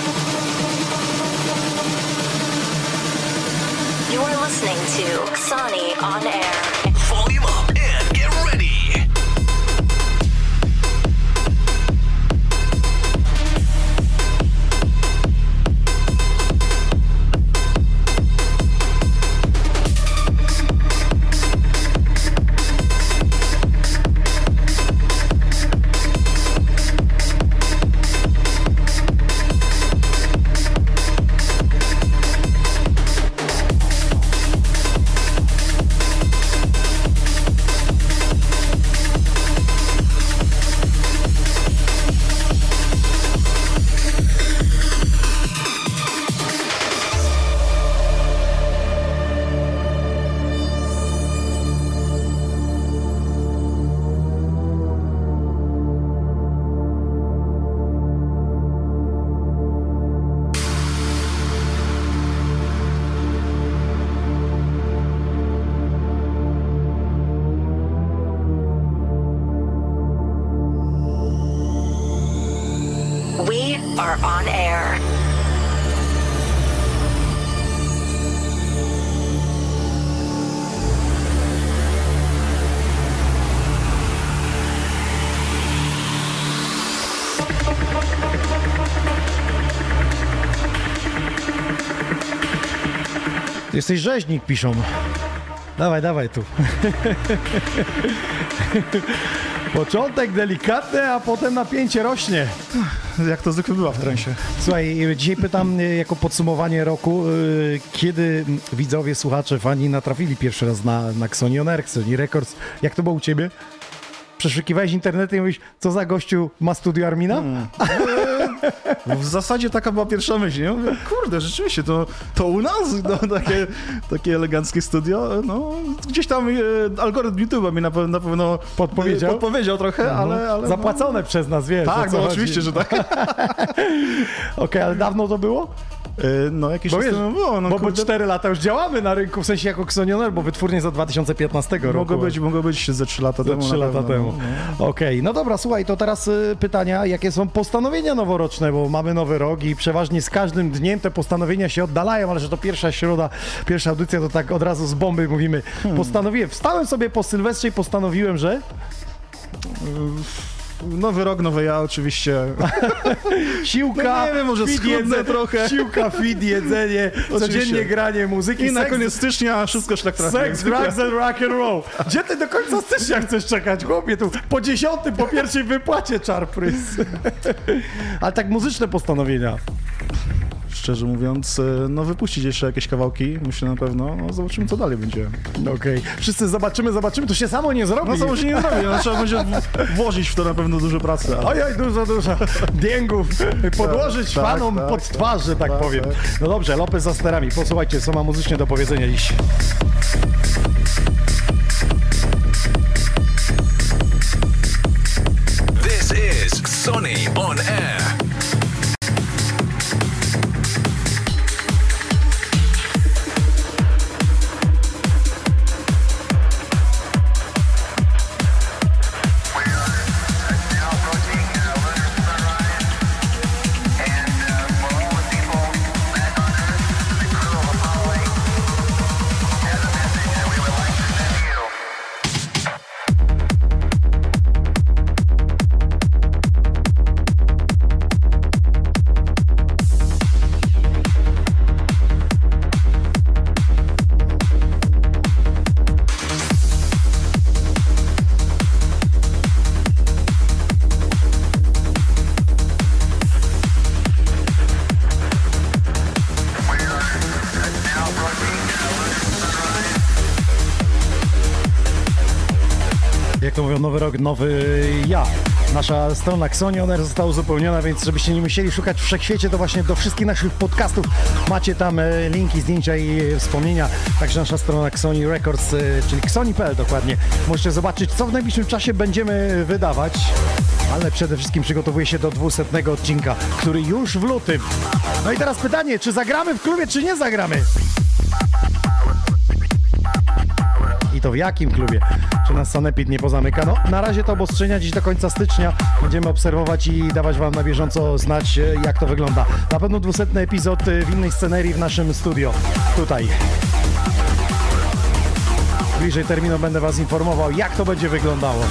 You're listening to Xoni On Air. Volume up and get ready. Jesteś rzeźnik, piszą. Dawaj, dawaj tu. Początek delikatny, a potem napięcie rośnie. Jak to zwykle bywa w transie. Słuchaj, dzisiaj pytam jako podsumowanie roku, kiedy widzowie, słuchacze, fani natrafili pierwszy raz na, na Xoni On Air, Xoni Records. Jak to było u ciebie? Przeszukiwałeś internety i mówisz, co za gościu ma studio Armina? Hmm. W zasadzie taka była pierwsza myśl, nie? Mówię, kurde, rzeczywiście, to, to u nas no, takie, takie eleganckie studio, no gdzieś tam e, algorytm YouTube'a mi na, na pewno podpowiedział, podpowiedział trochę, no, ale, ale... Zapłacone no, przez nas, wiesz. Tak, no oczywiście, że tak. Okej, okay, ale dawno to było? No jakieś bo wiesz, no, było, no, bo kurde. Bo cztery lata już działamy na rynku, w sensie jako Xoni On Air, bo wytwórnie za dwa tysiące piętnastego roku. Mogło być, mogło być ze trzy lata temu. Za trzy lata temu. Okej, okay, no dobra, słuchaj, to teraz y, pytania, jakie są postanowienia noworoczne, bo mamy nowy rok i przeważnie z każdym dniem te postanowienia się oddalają, ale że to pierwsza środa, pierwsza audycja, to tak od razu z bomby mówimy. Hmm. Postanowiłem, wstałem sobie po Sylwestrze i postanowiłem, że... Nowy rok, nowe ja oczywiście. Siłka, no nie wiem, może feed jedzenie, trochę. Siłka, feed, jedzenie, codziennie granie muzyki. I na koniec stycznia wszystko szlak trafia. Sex, drugs and rock and roll. Gdzie ty do końca stycznia chcesz czekać, chłopie? Tu po dziesiątym, po pierwszej wypłacie czarprys. Ale tak muzyczne postanowienia. Szczerze mówiąc, no wypuścić jeszcze jakieś kawałki, myślę na pewno, no zobaczymy co dalej będzie. Okej, okay. Wszyscy zobaczymy, zobaczymy, to się samo nie zrobi. No samo się nie zrobi, no, trzeba będzie włożyć w to na pewno dużo pracy. Ale... Ojoj, dużo, dużo dźwięków, podłożyć tak, fanom tak, pod tak, twarzy, tak, tak powiem. Tak. No dobrze, Lopez za sterami, posłuchajcie, co ma muzycznie do powiedzenia dziś. This is Xoni On Air. Nowy rok, nowy ja. Nasza strona Xoni On Air została uzupełniona, więc żebyście nie musieli szukać w wszechświecie, to właśnie do wszystkich naszych podcastów macie tam linki, zdjęcia i wspomnienia. Także nasza strona Xoni Records, czyli xoni kropka p l dokładnie. Możecie zobaczyć, co w najbliższym czasie będziemy wydawać, ale przede wszystkim przygotowuję się do dwusetnego odcinka, który już w lutym. No i teraz pytanie, czy zagramy w klubie, czy nie zagramy? to w jakim klubie? Czy nas sanepid nie pozamyka? No, na razie to obostrzenia dziś do końca stycznia. Będziemy obserwować i dawać wam na bieżąco znać, jak to wygląda. Na pewno dwusetny epizod w innej scenerii w naszym studio. Tutaj. Bliżej terminu będę was informował, jak to będzie wyglądało.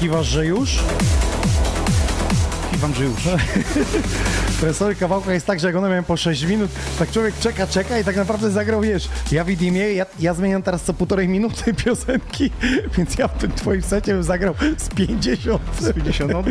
Kiwasz, że już? Kiwam, że już. Tresory kawałka jest tak, że jak one miałem po sześć minut, tak człowiek czeka, czeka i tak naprawdę zagrał, wiesz, ja widim je, ja, ja zmieniam teraz co półtorej minuty piosenki, więc ja w tym twoim secie bym zagrał z pięćdziesiąt. Z pięćdziesiąt, no,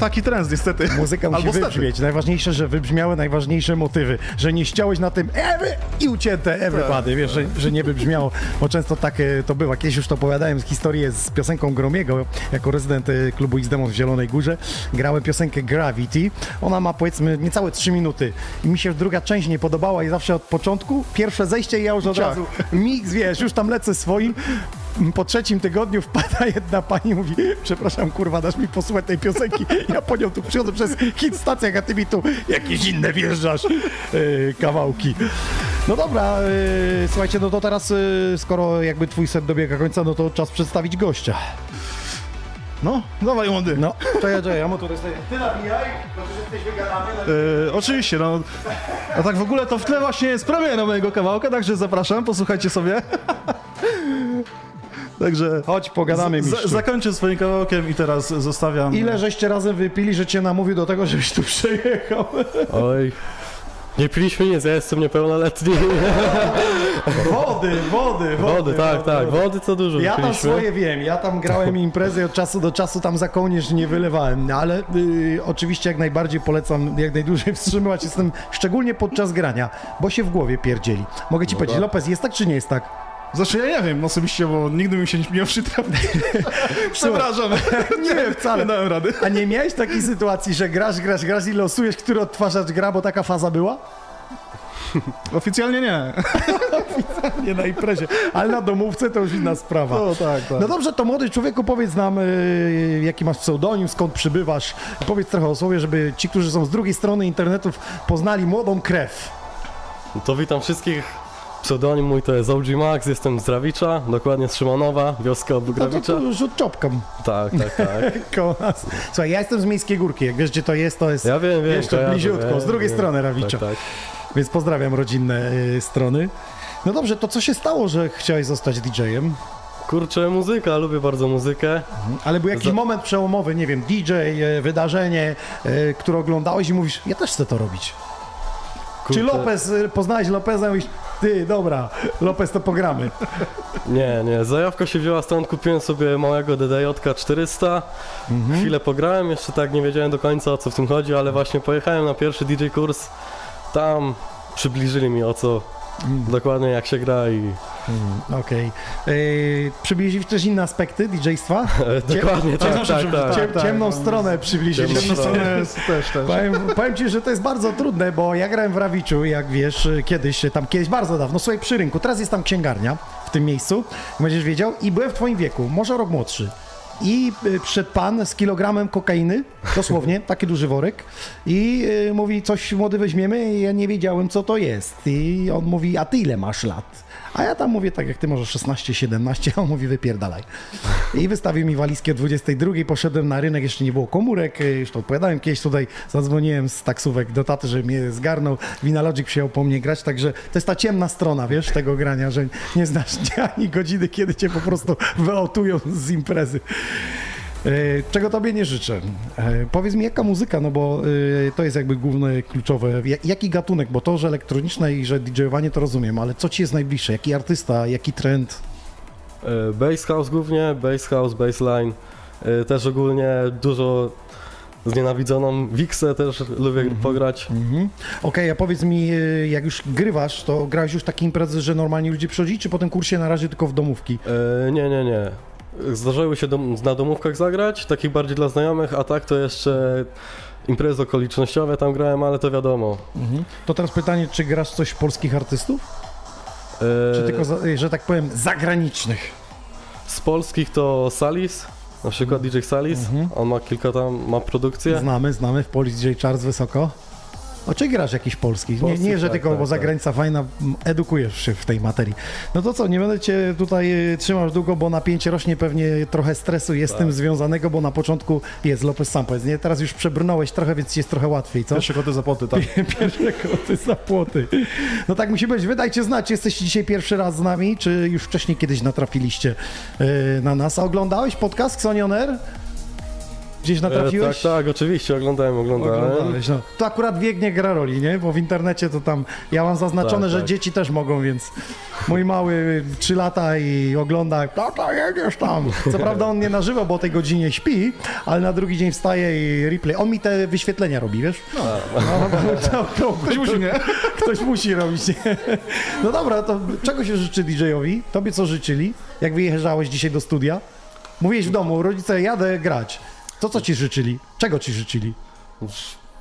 taki trend niestety. Muzyka musi albo wybrzmieć. Stety. Najważniejsze, że wybrzmiały najważniejsze motywy, że nie ściąłeś na tym every i ucięte everybody, wiesz, że, że nie wybrzmiało, bo często tak to bywa. Kiedyś już to opowiadałem historię z piosenką Gromiego, jako rezydent klubu X-Demon w Zielonej Górze, grałem piosenkę Gravity, ona ma powiedzmy niecałe trzy minuty i mi się druga część nie podobała i zawsze od początku, pierwsze zejście i ja już od razu, mix, wiesz, już tam lecę swoim. po trzecim tygodniu wpada jedna pani i mówi: przepraszam, kurwa, dasz mi posłuchać tej piosenki, ja po nią tu przychodzę przez hit stacjach, a ty mi tu jakieś inne wjeżdżasz yy, kawałki. No dobra, yy, słuchajcie, no to teraz, yy, skoro jakby twój set dobiega końca, no to czas przedstawić gościa. No, dawaj młody. No, czekaj, czekaj, ja mu tutaj stoję. Ty nabijaj, bo już jesteś wygadany. Yy, oczywiście, no. A tak w ogóle to w tle właśnie jest premiera mojego kawałka, także zapraszam, posłuchajcie sobie. Także... Chodź, pogadamy, mistrzu. Zakończę swoim kawałkiem i teraz zostawiam... Ile żeście razem wypili, że cię namówił do tego, żebyś tu przejechał? Oj... Nie piliśmy nic, ja jestem niepełnoletni. Wody, wody, wody. Wody, tak, wody, tak, wody, wody co dużo. Ja tam swoje wiem, ja tam grałem imprezy od czasu do czasu, tam za kołnierz nie wylewałem, ale y, oczywiście jak najbardziej polecam, jak najdłużej wstrzymywać się z tym, szczególnie podczas grania, bo się w głowie pierdzieli. Mogę ci Dobra. powiedzieć, Lopez, jest tak czy nie jest tak? Znaczy ja nie wiem osobiście, bo nigdy mi się nie przytrafił. Przepraszam. Nie wiem wcale. Nie dałem rady. A nie miałeś takiej sytuacji, że grasz, grasz, grasz i losujesz, który odtwarzacz gra, bo taka faza była? Oficjalnie nie. Oficjalnie na imprezie, ale na domówce to już inna sprawa. No tak, tak. No dobrze, to młody człowieku, powiedz nam, yy, jaki masz pseudonim, skąd przybywasz. Powiedz trochę o sobie, żeby ci, którzy są z drugiej strony internetów, poznali młodą krew. No to witam wszystkich. Pseudonim mój to jest O G Max, jestem z Rawicza, dokładnie z Szymanowa, wioska obok Rawicza. No to, to rzut czopką. Tak, tak, tak. Koło nas. Słuchaj, ja jestem z Miejskiej Górki, jak wiesz gdzie to jest, to jest ja wiem, wiem, jeszcze ja bliziutko, wiem, z drugiej wiem, strony Rawicza. Tak, tak. Więc pozdrawiam rodzinne y, strony. No dobrze, to co się stało, że chciałeś zostać didżejem? Kurczę, muzyka, lubię bardzo muzykę. Mhm. Ale był jakiś Za... moment przełomowy, nie wiem, D J, y, wydarzenie, y, które oglądałeś i mówisz, ja też chcę to robić. Kurczę. Czy Lopez, poznałeś Lopeza i mówisz, ty, dobra, Lopez to pogramy. Nie, nie, zajawka się wzięła stąd, kupiłem sobie małego D D J czterysta, mhm. chwilę pograłem, jeszcze tak nie wiedziałem do końca o co w tym chodzi, ale właśnie pojechałem na pierwszy D J kurs, tam przybliżyli mi o co, mhm. dokładnie jak się gra i... Mhm. Okej. Okay. Yy, przybliżyli też inne aspekty D J-stwa? Dokładnie, tak, tak, tak, ciem, tak. Ciemną tak, stronę przybliżyli. Ciemną stronę też, też. Powiem, powiem ci, że to jest bardzo trudne, bo ja grałem w Rawiczu, jak wiesz, kiedyś, tam kiedyś bardzo dawno, słuchaj, przy rynku, teraz jest tam księgarnia w tym miejscu, będziesz wiedział, i byłem w twoim wieku, może rok młodszy. I przyszedł pan z kilogramem kokainy, dosłownie, taki duży worek, i yy, mówi, coś młody weźmiemy, i ja nie wiedziałem, co to jest. I on mówi, a ty ile masz lat? A ja tam mówię, tak jak ty, może szesnaście, siedemnaście, a on mówi, wypierdalaj. I wystawił mi walizkę o dwudziestej drugiej, poszedłem na rynek, jeszcze nie było komórek, już to odpowiadałem kiedyś tutaj, zadzwoniłem z taksówek do taty, że mnie zgarnął, Vinalogic przyjął po mnie grać, także to jest ta ciemna strona, wiesz, tego grania, że nie znasz dnia ani godziny, kiedy cię po prostu wyautują z imprezy. Czego tobie nie życzę. Powiedz mi, jaka muzyka, no bo to jest jakby główne, kluczowe. Jaki gatunek, bo to, że elektroniczne i że D J-owanie to rozumiem, ale co ci jest najbliższe? Jaki artysta, jaki trend? Bass house głównie, bass house, bassline. Też ogólnie dużo znienawidzoną Wiksę też lubię mm-hmm. pograć. Mm-hmm. Okej, okay, a powiedz mi, jak już grywasz, to grałeś już takie imprezy, że normalnie ludzie przychodzili, czy po tym kursie na razie tylko w domówki? E, nie, nie, nie. Zdarzały się dom, na domówkach zagrać, takich bardziej dla znajomych, a tak to jeszcze imprezy okolicznościowe tam grałem, ale to wiadomo. Mhm. To teraz pytanie, czy grasz coś polskich artystów? E... Czy tylko, że tak powiem, zagranicznych? Z polskich to Salis, na przykład D J Salis, mhm. on ma kilka tam, ma produkcję. Znamy, znamy, w Polish D J Charts wysoko. O, czy grasz jakiś polski? Nie, Polsce, nie że tak, tylko, tak, bo zagranica tak. fajna, edukujesz się w tej materii. No to co, nie będę cię tutaj trzymał długo, bo napięcie rośnie, pewnie trochę stresu jest tak. tym związanego, bo na początku jest Lopez sam powiedz, nie? Teraz już przebrnąłeś trochę, więc jest trochę łatwiej, co? Pierwsze koty za płoty, tak? Pierwsze koty za płoty. No tak musi być, wydajcie znać, jesteście dzisiaj pierwszy raz z nami, czy już wcześniej kiedyś natrafiliście na nas? A oglądałeś podcast Xoni On Air? Gdzieś natrafiłeś? E, tak, tak, oczywiście, oglądałem, oglądałem. Oglądałeś, no. To akurat wiek nie gra roli, nie? Bo w internecie to tam, ja mam zaznaczone, tak, że tak. dzieci też mogą, więc mój mały trzy lata i ogląda, tata, jedziesz tam. Co prawda on nie na żywo, bo o tej godzinie śpi, ale na drugi dzień wstaje i replay. On mi te wyświetlenia robi, wiesz? No, no, no, no ktoś musi, nie? Ktoś musi robić, nie? No dobra, to czego się życzy D J-owi? Tobie co życzyli? Jak wyjeżdżałeś dzisiaj do studia? Mówiłeś w domu, rodzice, jadę grać. To co ci życzyli? Czego ci życzyli?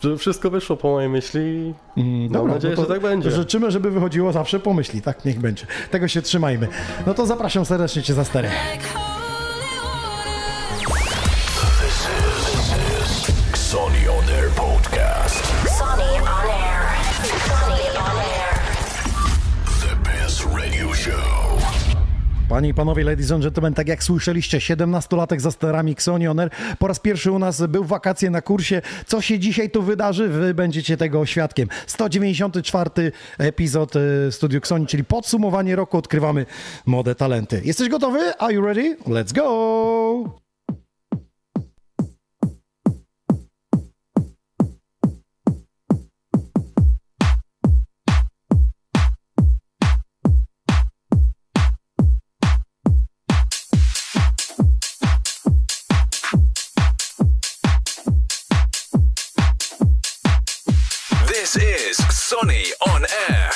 Żeby wszystko wyszło po mojej myśli. Mam Dobra, nadzieję, no że tak będzie. Życzymy, żeby wychodziło zawsze po myśli, tak? Niech będzie. Tego się trzymajmy. No to zapraszam serdecznie Cię za stery. Xoni On Air Podcast. Xoni On Air. Xoni On Air. The best radio show. Panie i panowie, ladies and gentlemen, tak jak słyszeliście, siedemnastolatek za sterami Xoni On Air. Po raz pierwszy u nas był wakacje na kursie. Co się dzisiaj tu wydarzy? Wy będziecie tego świadkiem. sto dziewięćdziesiąty czwarty epizod Studio Xoni, czyli podsumowanie roku. Odkrywamy młode talenty. Jesteś gotowy? Are you ready? Let's go! This is Xoni On Air.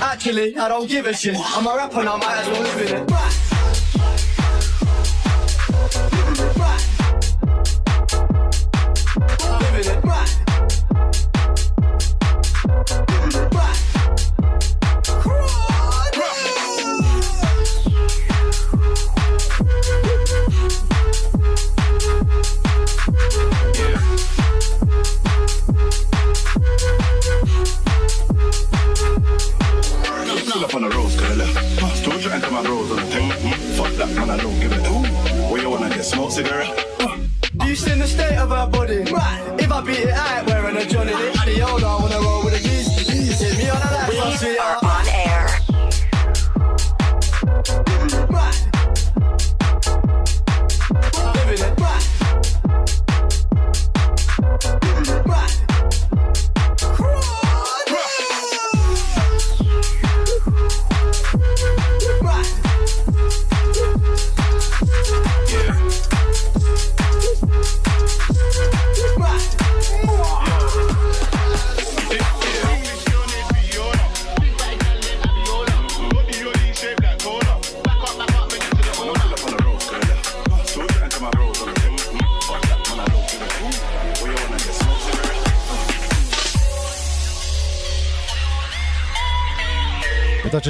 Actually, I don't give a shit. I'm a rapper and I might as well live in it.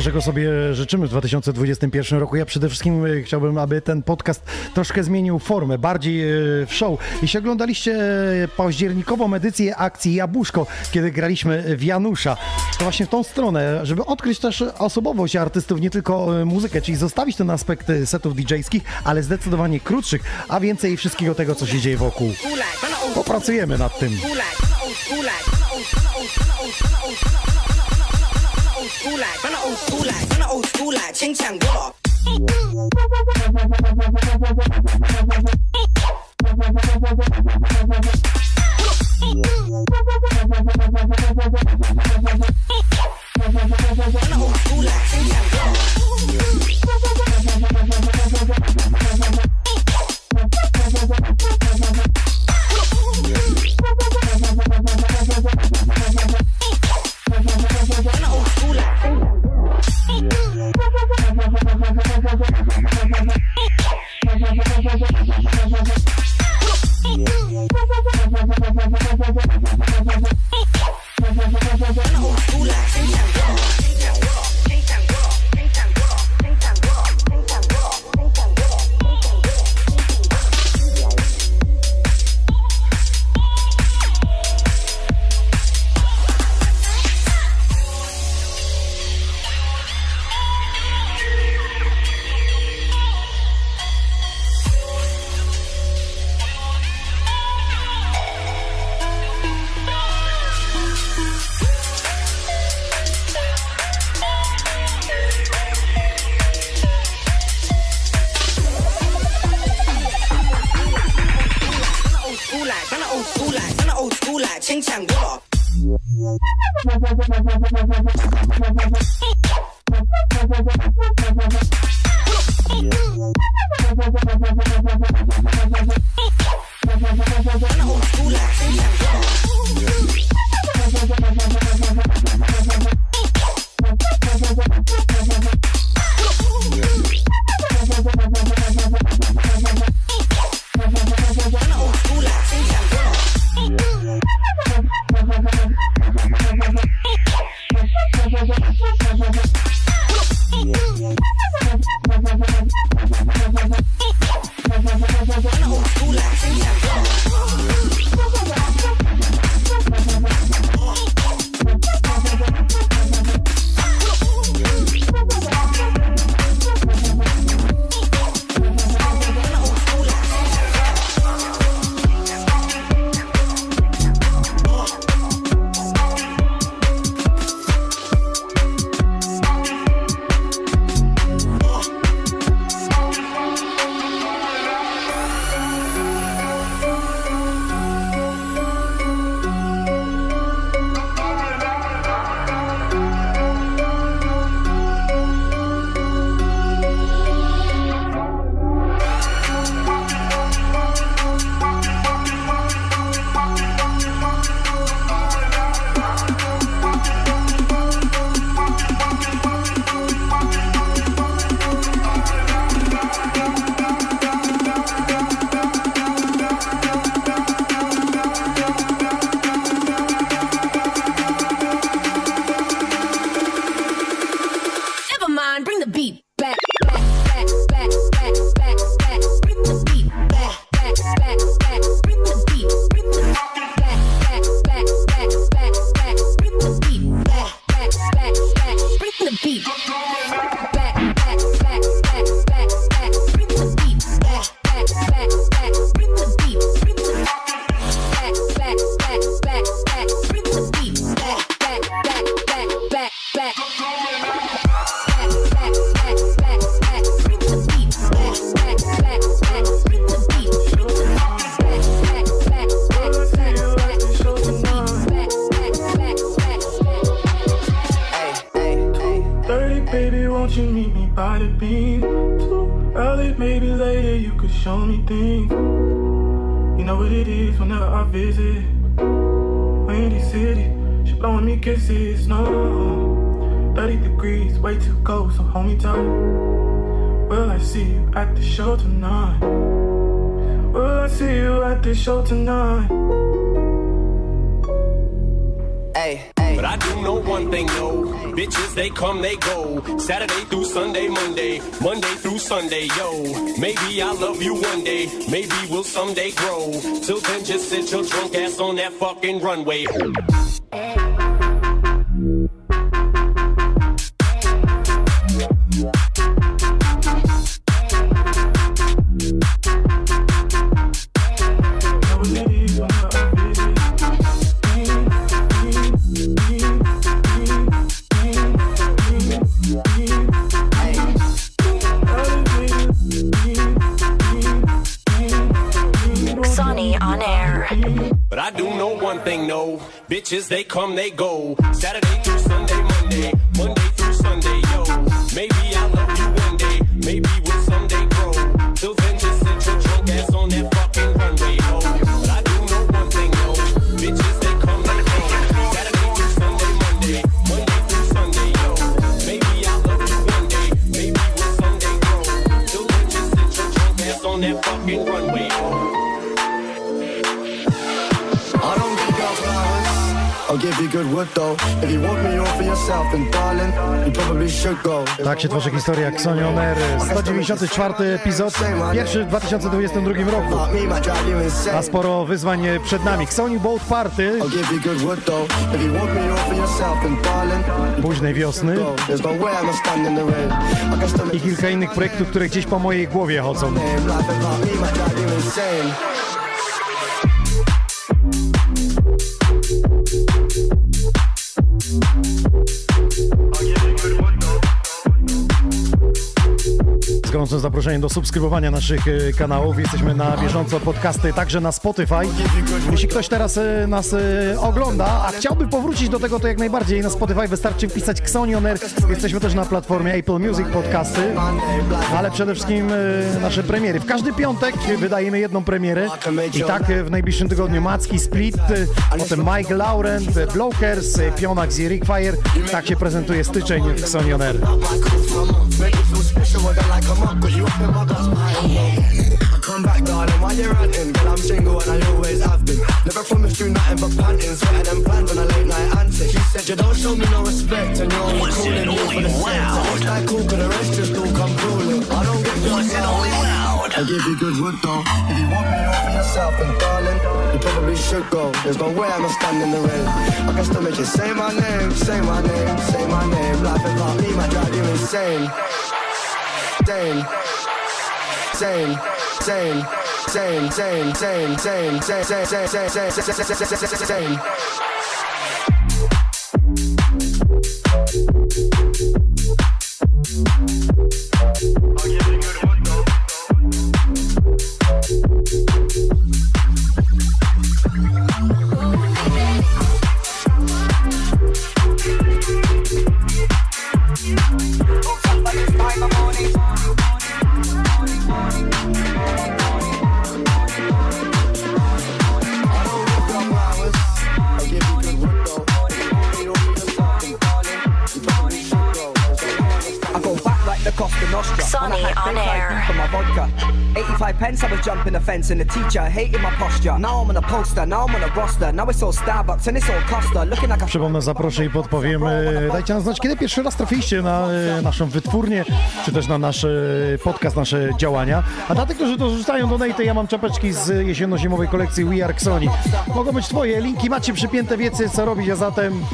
Czego sobie życzymy w dwa tysiące dwudziestym pierwszym roku. Ja przede wszystkim chciałbym, aby ten podcast troszkę zmienił formę, bardziej w show. Jeśli oglądaliście październikową edycję akcji Jabłuszko, kiedy graliśmy w Janusza, to właśnie w tą stronę, żeby odkryć też osobowość artystów, nie tylko muzykę, czyli zostawić ten aspekt setów didżejskich, ale zdecydowanie krótszych, a więcej wszystkiego tego, co się dzieje wokół. Popracujemy nad tym. School like, man a old school like, man a old school like, ching chang go. Man a old school like, ching chang go. Man a old school like. cięg cięg go. Fucking runway. Bitches, they come, they go. Saturday through Sunday, Monday, Monday through Sunday, yo. Maybe I'll love you one day, maybe we'll someday grow. Till then, just sit your drunk ass on that fucking runway, yo. But I do know one thing, yo. Bitches, they come, they go. Saturday through Sunday, Monday, Monday through Sunday, yo. Maybe I'll love you one day, maybe we'll someday grow. Till then, just sit your drunk ass on that fucking runway, yo. Give you good work though. If you want me for yourself, then darling, you probably should go. Tak się tworzy historia Xoni On Air. sto dziewięćdziesiąty czwarty epizod, pierwszy w dwa tysiące dwudziestym drugim roku. A sporo wyzwań przed nami. Xoni Boat Party. Późnej wiosny. I kilka innych projektów, które gdzieś po mojej głowie chodzą. gorącym zaproszeniem do subskrybowania naszych kanałów. Jesteśmy na bieżąco podcasty także na Spotify. Jeśli ktoś teraz nas ogląda, a chciałby powrócić do tego, to jak najbardziej na Spotify wystarczy wpisać Xoni On Air. Jesteśmy też na platformie Apple Music Podcasty, ale przede wszystkim nasze premiery. W każdy piątek wydajemy jedną premierę i tak w najbliższym tygodniu Macki Split, potem Michael Lauren, Blockers, Pionax i Rick Fire. Tak się prezentuje styczeń w Xoni On Air. Come back, darling, why you ranting? Girl, I'm single and I always have been. Never promised you nothing but panting, sweating and plans on a late night antic. You said you don't show me no respect, and you're only calling me for the sex. I wish I could, cause the rest just don't come crawling. I don't get you loud. I give you good wood though. If you want me all for yourself, then darling, you probably should go. There's no way I'ma stand in the rain. I can still make you say my name, say my name, say my name. Life is like me, my drive you insane. Same, same, same, same, same, same, same, same, same, same, same, same, eighty-five pence, I was jumping the fence and the teacher hated my posture. Now I'm on a poster, now I'm on a roster. Now it's all Starbucks and it's all Costa. Looking like a... Przypomnę, zaproszę i podpowiem. Dajcie nam znać, kiedy pierwszy raz trafiliście na naszą wytwórnię, czy też na nasz podcast, nasze działania. A dla tych, którzy dorzucają donate, ja mam czapeczki z jesienno-zimowej kolekcji We Are Xoni. Mogą być twoje, linki macie przypięte, wiecie co robić, a zatem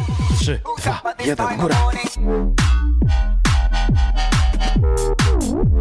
trzy, dwa, jeden, góra.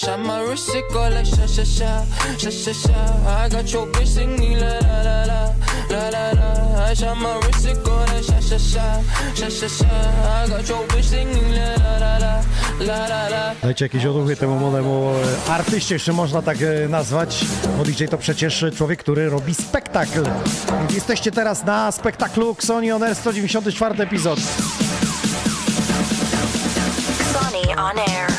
Shot my wrist, it go like sha sha sha, sha sha sha. I got your bitch singing la la la la, la la la. I shot my wrist, it go like sha sha sha, sha sha sha. I got your bitch singing la la la la, la la la. Dajcie jakieś odruchy temu młodemu artyście, czy można tak nazwać, bo D J to przecież człowiek, który robi spektakl. Jesteście teraz na spektaklu Xoni On Air, sto dziewięćdziesiąty czwarty epizod. Xoni On Air.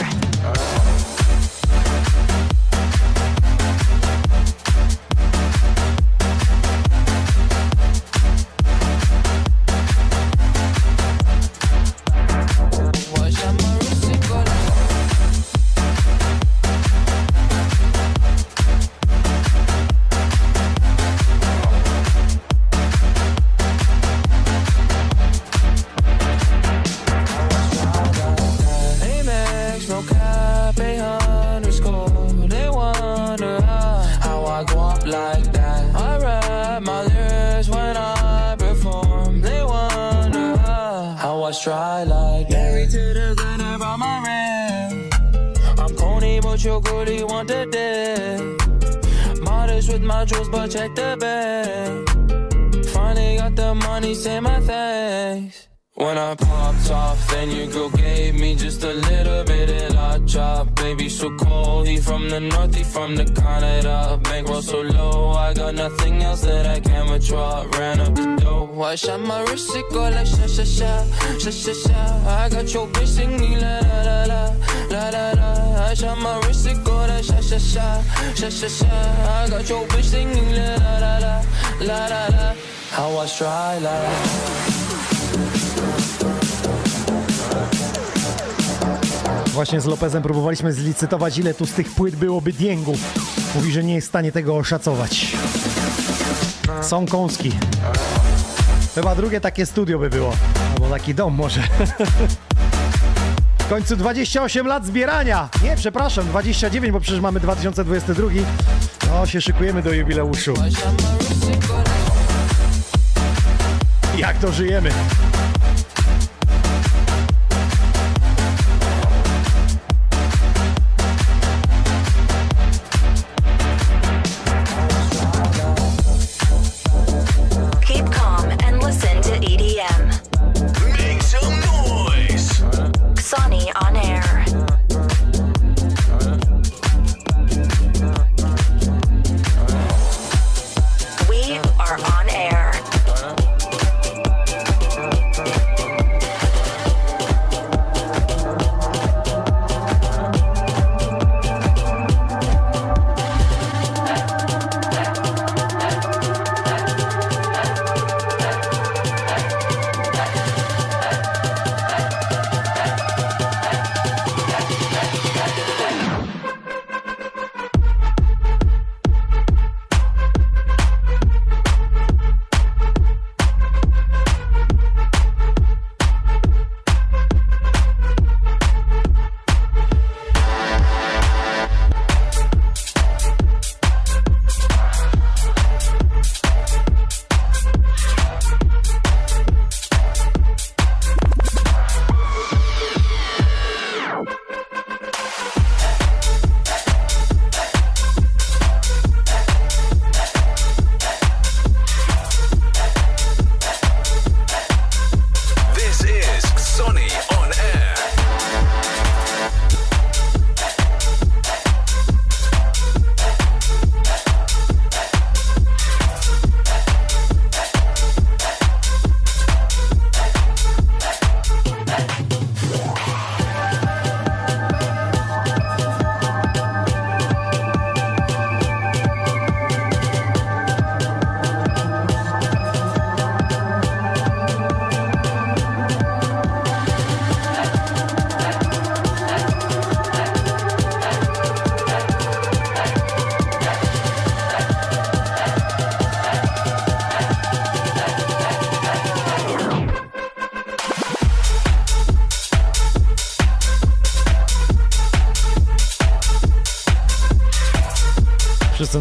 Check the bag. Finally got the money, say my thanks. When I popped off, then your girl gave me just a little bit of la chop. Baby, so cold, he from the north, he from the Canada. Bankroll so low, I got nothing else that I can withdraw. Ran up the dough, I shot my wrist, it go like sha sha sha, sha sha sha. I got your bitch singing la la la la, la la la. I shot my wrist, it go like sha sha sha, sha sha sha. I got your bitch singing la la la, la la la. how I try life. Właśnie z Lopezem próbowaliśmy zlicytować, ile tu z tych płyt byłoby dięgów. Mówi, że nie jest w stanie tego oszacować. Są kąski. Chyba drugie takie studio by było. Albo taki dom może. W końcu dwadzieścia osiem lat zbierania. Nie, przepraszam, dwadzieścia dziewięć, bo przecież mamy dwa tysiące dwudziesty drugi. No, się szykujemy do jubileuszu. Jak to żyjemy?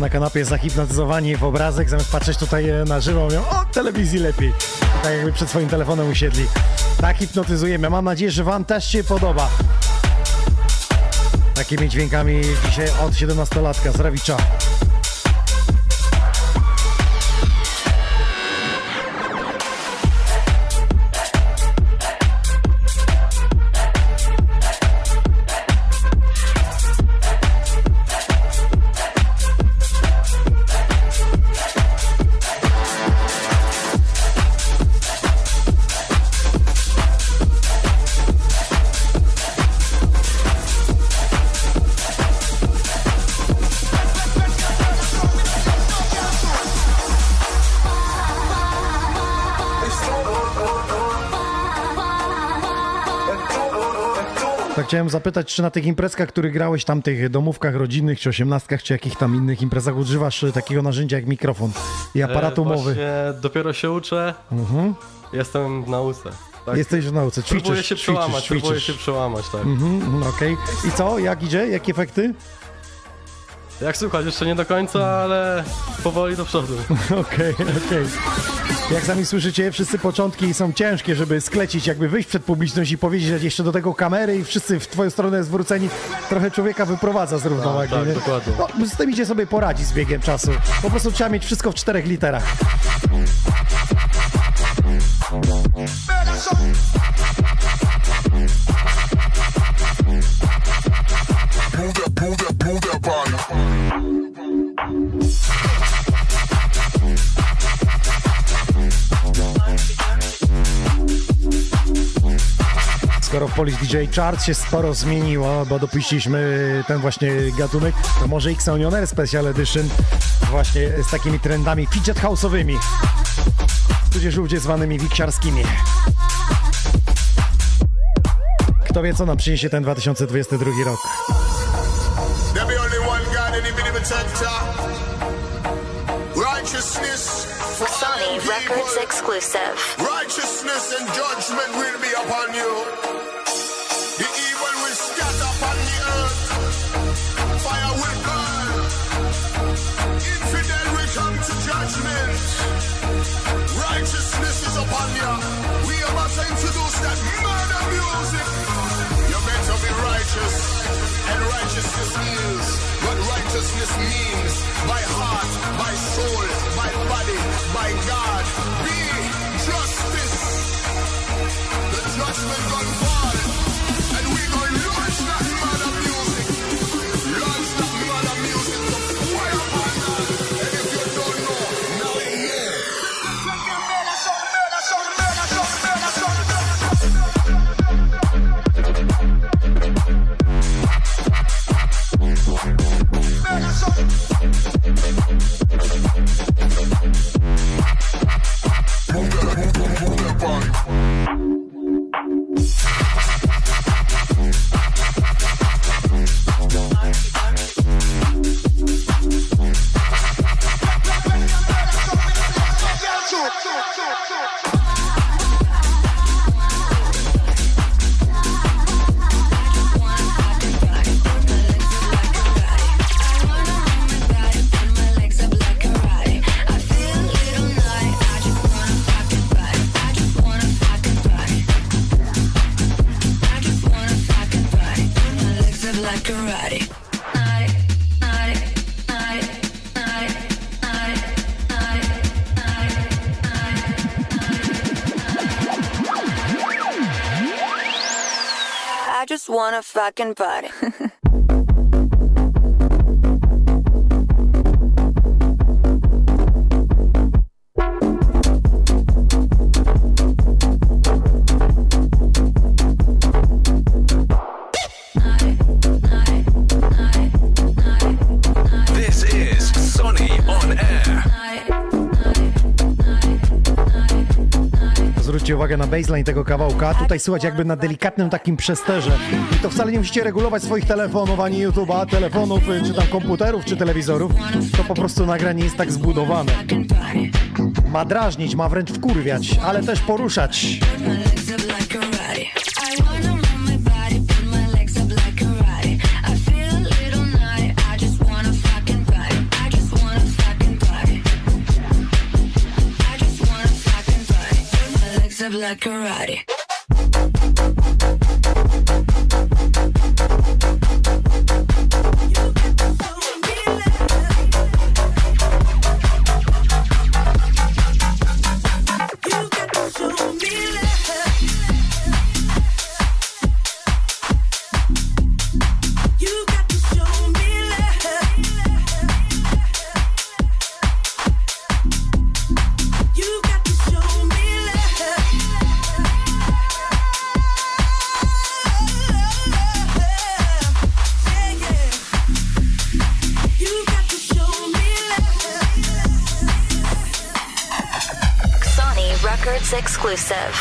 Na kanapie zahipnotyzowani w obrazek, zamiast patrzeć tutaj na żywo, mówią, o, telewizji lepiej. Tak jakby przed swoim telefonem usiedli. Tak hipnotyzujemy. Mam nadzieję, że wam też się podoba. Takimi dźwiękami dzisiaj od siedemnastolatka z Rawicza. Chciałem zapytać, czy na tych imprezkach, których grałeś, tam tych domówkach rodzinnych, czy osiemnastkach, czy jakich tam innych imprezach używasz takiego narzędzia jak mikrofon i aparatu e, mowy? Właśnie dopiero się uczę, mhm. Jestem w nauce. Tak. Jesteś w nauce, ćwiczysz, próbuję się ćwiczysz, przełamać, ćwiczysz. Próbuję się przełamać, tak. Mhm, okej. Okay. I co, jak idzie, jakie efekty? Jak słuchać, jeszcze nie do końca, ale powoli do przodu. Okej, okej. Jak sami słyszycie, wszyscy początki są ciężkie, żeby sklecić, jakby wyjść przed publiczność i powiedzieć, że jeszcze do tego kamery i wszyscy w twoją stronę zwróceni, trochę człowieka wyprowadza z równowagi. Tak, tak, dokładnie. No, z tym idzie sobie poradzić z biegiem czasu. Po prostu trzeba mieć wszystko w czterech literach. Skoro w Polish D J Charts się sporo zmieniło, bo dopuściliśmy ten właśnie gatunek, to może Xoni On Air Special Edition właśnie z takimi trendami fidget house'owymi. tudzież ludzie zwanymi wiksiarskimi. Kto wie, co nam przyniesie ten dwa tysiące dwudziesty drugi rok. Xoni Records exclusive. Righteousness and judgment will be upon you. The evil will scatter upon the earth. Fire will burn. Infidel will come to judgment. Righteousness is upon you. We are about to introduce that murder music. You better be righteous, and righteousness is what righteousness means. By heart, by soul, by body, by God. Be justice. The judgment gon' fall, and we gon' launch that murder music. Launch that murder music to fire on us. And if you don't know, now you hear. Wanna fucking party. This is Xoni On Air. Zwróćcie uwagę na baseline tego kawałka. Tutaj słychać jakby na delikatnym takim przesterze. To wcale nie musicie regulować swoich telefonów, ani YouTube'a, telefonów, czy tam komputerów, czy telewizorów. To po prostu nagranie jest tak zbudowane. Ma drażnić, ma wręcz wkurwiać, ale też poruszać. Exclusive.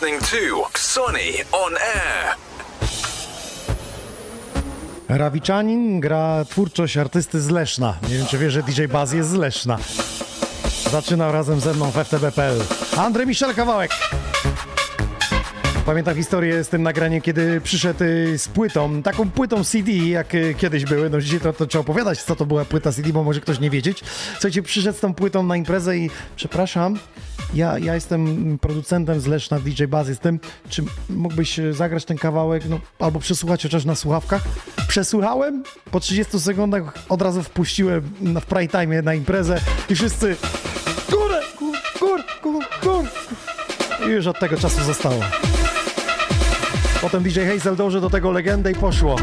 listening to Xoni On Air. Rawiczanin gra twórczość artysty z Leszna. Nie wiem, czy wiesz, że D J Baz jest z Leszna. Zaczynał razem ze mną w F T B kropka P L. Andrzej Michel Kawałek. Pamiętam historię z tym nagraniem, kiedy przyszedł z płytą, taką płytą C D, jak kiedyś były. No dzisiaj to, to trzeba opowiadać, co to była płyta C D, bo może ktoś nie wiedzieć. Słuchajcie, przyszedł z tą płytą na imprezę i przepraszam, ja, ja jestem producentem z Leszna, D J Baz jestem. Czy mógłbyś zagrać ten kawałek, no, albo przesłuchać chociaż na słuchawkach? Przesłuchałem, po trzydziestu sekundach od razu wpuściłem w prime time na imprezę i wszyscy górę, gór, gór, gór, gór. I już od tego czasu zostało. Potem D J Hazel dąży do tego legendę i poszło.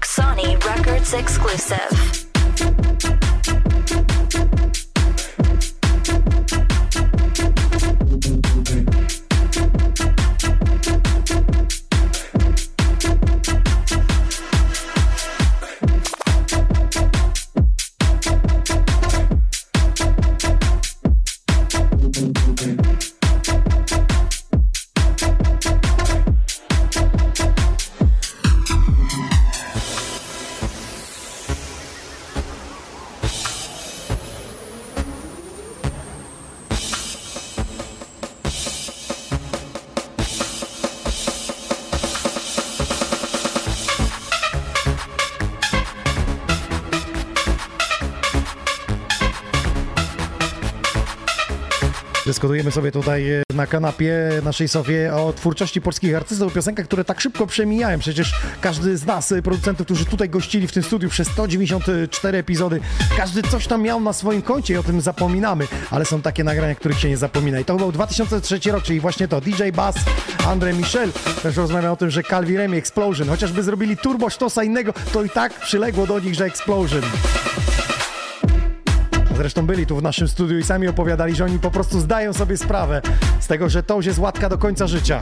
Xoni Records Exclusive. Dyskutujemy sobie tutaj na kanapie naszej Sofie o twórczości polskich artystów, o piosenkach, które tak szybko przemijają. Przecież każdy z nas, producentów, którzy tutaj gościli w tym studiu przez sto dziewięćdziesiąt cztery epizody, każdy coś tam miał na swoim koncie i o tym zapominamy, ale są takie nagrania, których się nie zapomina. I to był dwa tysiące trzeci rok, czyli właśnie to D J Baz, André Michel. Też rozmawiam o tym, że Calvi Remi, Explosion, chociażby zrobili turbo sztosa innego, to i tak przyległo do nich, że Explosion. Zresztą byli tu w naszym studiu i sami opowiadali, że oni po prostu zdają sobie sprawę z tego, że to już jest łatka do końca życia.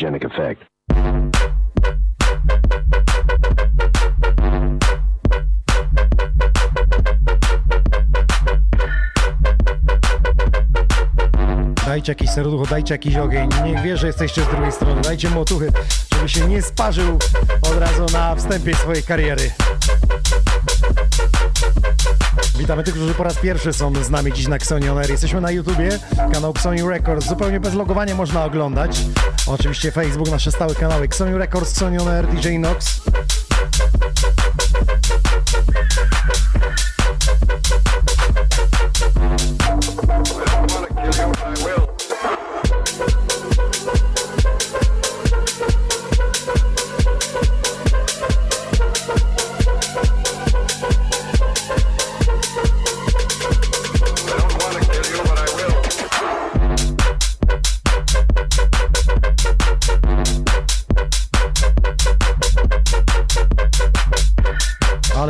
Genic effect. Dajcie jakiś serducho, dajcie jakiś ogień. Niech wie, że jesteście z drugiej strony. Dajcie mu otuchy, żeby się nie sparzył od razu na wstępie swojej kariery. Witamy tych, którzy po raz pierwszy są z nami dziś na Xoni On Air. Jesteśmy na YouTubie, kanał Xoni Records. Zupełnie bez logowania można oglądać. Oczywiście Facebook, nasze stałe kanały Xoni Records, Xoni On Air, D J Inox.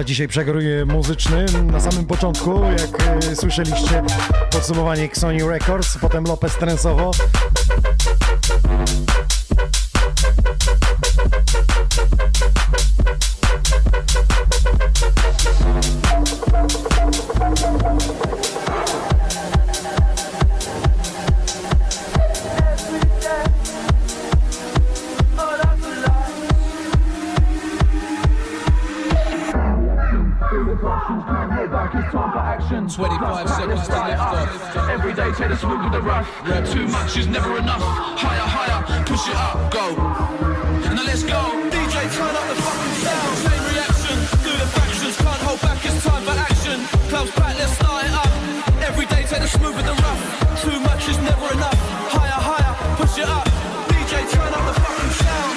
Dzisiaj przegrój muzyczny. Na samym początku, jak y, słyszeliście, podsumowanie Xoni Records, potem Lopez transowo. twenty-five seconds to lift off. Every day take a swim with the rush. Too much is never enough. Higher, higher, push it up, go. Now let's go. D J, turn up the fucking sound. Same reaction, do the fractions. Can't hold back, it's time for action. Clubs back, let's start it up. Every day take a swim with the rough. Too much is never enough. Higher, higher, push it up. D J, turn up the fucking sound.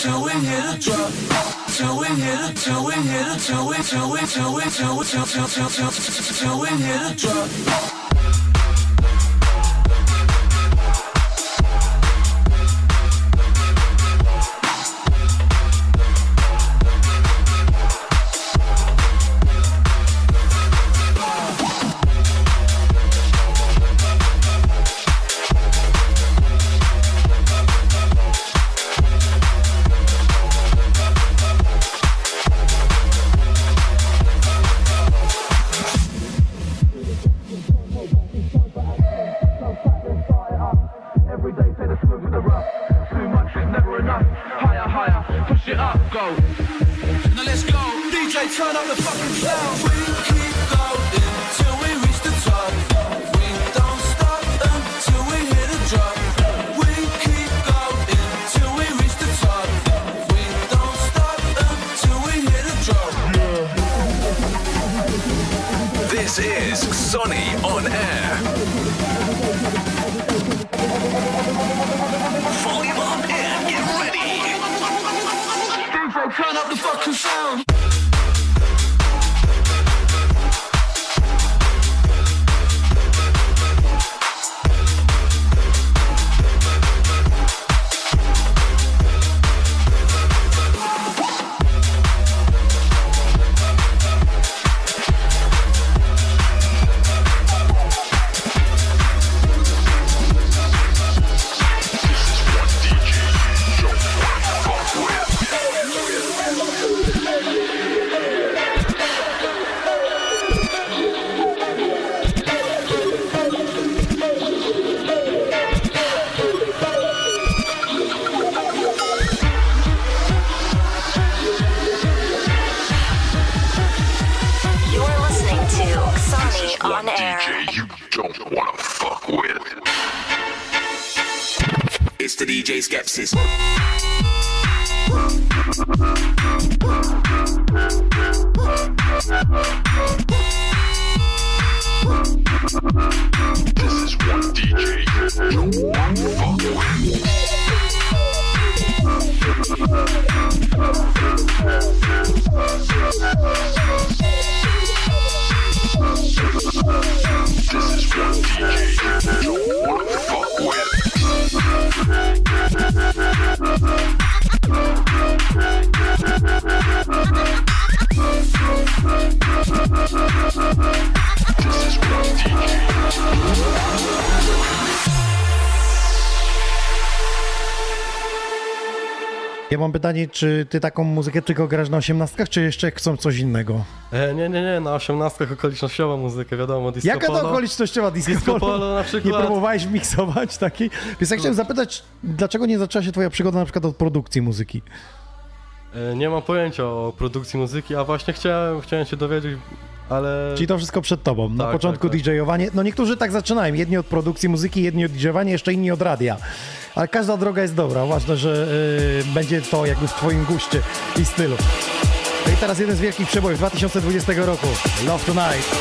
Till we hit a drop, till we hit a, till we hit a, till we, till we, till we, till we, till, till, till, till, till we hit a drop. Ja mam pytanie, czy ty taką muzykę tylko grasz na osiemnastkach, czy jeszcze chcą coś innego? E, nie, nie, nie, na osiemnastkach okolicznościową muzykę, wiadomo, disco polo. Jaka to okolicznościowa disco, disco polo? Na przykład. Nie próbowałeś miksować takiej? Więc ja chciałem zapytać, dlaczego nie zaczęła się twoja przygoda na przykład od produkcji muzyki? E, nie mam pojęcia o produkcji muzyki, a właśnie chciałem, chciałem się dowiedzieć, ale... Czyli to wszystko przed tobą, tak, na początku tak, tak. D J-owanie, no niektórzy tak zaczynają, jedni od produkcji muzyki, jedni od D J-owania, jeszcze inni od radia. Ale każda droga jest dobra, ważne, że yy, będzie to jakby w twoim guście i stylu. No i teraz jeden z wielkich przebojów dwa tysiące dwudziestego roku, Love Tonight.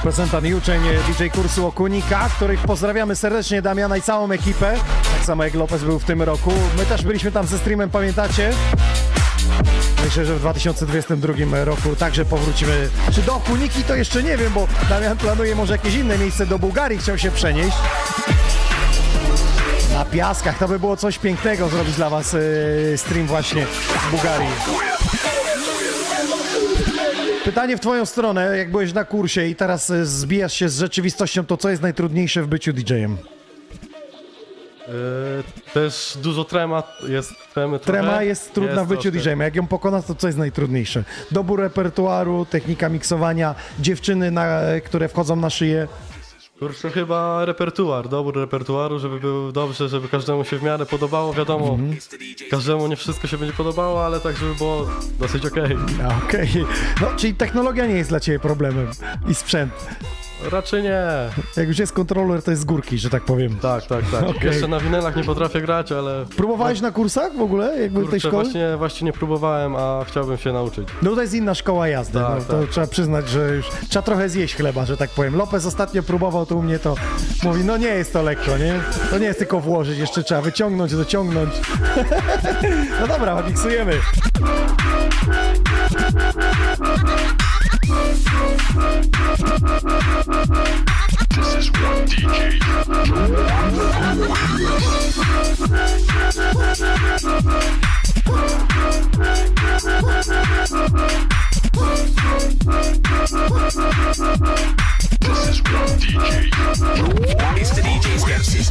reprezentant i uczeń D J kursu Okunika, których pozdrawiamy serdecznie, Damiana i całą ekipę, tak samo jak Lopez był w tym roku. My też byliśmy tam ze streamem, pamiętacie? Myślę, że w dwa tysiące dwudziestym drugim roku także powrócimy. Czy do Okuniki to jeszcze nie wiem, bo Damian planuje może jakieś inne miejsce, do Bułgarii chciał się przenieść. Na piaskach to by było coś pięknego zrobić dla was stream właśnie z Bułgarii. Pytanie w twoją stronę, jak byłeś na kursie i teraz zbijasz się z rzeczywistością, to co jest najtrudniejsze w byciu D J-em? Yy, też dużo trema jest. Tremy, trema trochę. Jest trudna jest w byciu troszkę. D J-em. Jak ją pokonasz, to co jest najtrudniejsze? Dobór repertuaru, technika miksowania, dziewczyny, na, które wchodzą na szyję. Kurczę, chyba repertuar, dobór repertuaru, żeby był dobrze, żeby każdemu się w miarę podobało, wiadomo, mm. każdemu nie wszystko się będzie podobało, ale tak, żeby było dosyć okej. Okay. Okej, okay. No czyli technologia nie jest dla ciebie problemem i sprzęt. Raczej nie. Jak już jest kontroler, to jest z górki, że tak powiem. Tak, tak, tak. Okay. Jeszcze na winylach nie potrafię grać, ale... Próbowałeś na kursach w ogóle? Jakby Kurczę, tej szkoły? Właśnie, właśnie nie próbowałem, a chciałbym się nauczyć. No to jest inna szkoła jazdy. Tak, no, to tak. Trzeba przyznać, że już trzeba trochę zjeść chleba, że tak powiem. Lopez ostatnio próbował tu u mnie, to mówi, no nie jest to lekko, nie? To nie jest tylko włożyć, jeszcze trzeba wyciągnąć, dociągnąć. No dobra, miksujemy. This is one D J. This is one D J. It's the D J's versus.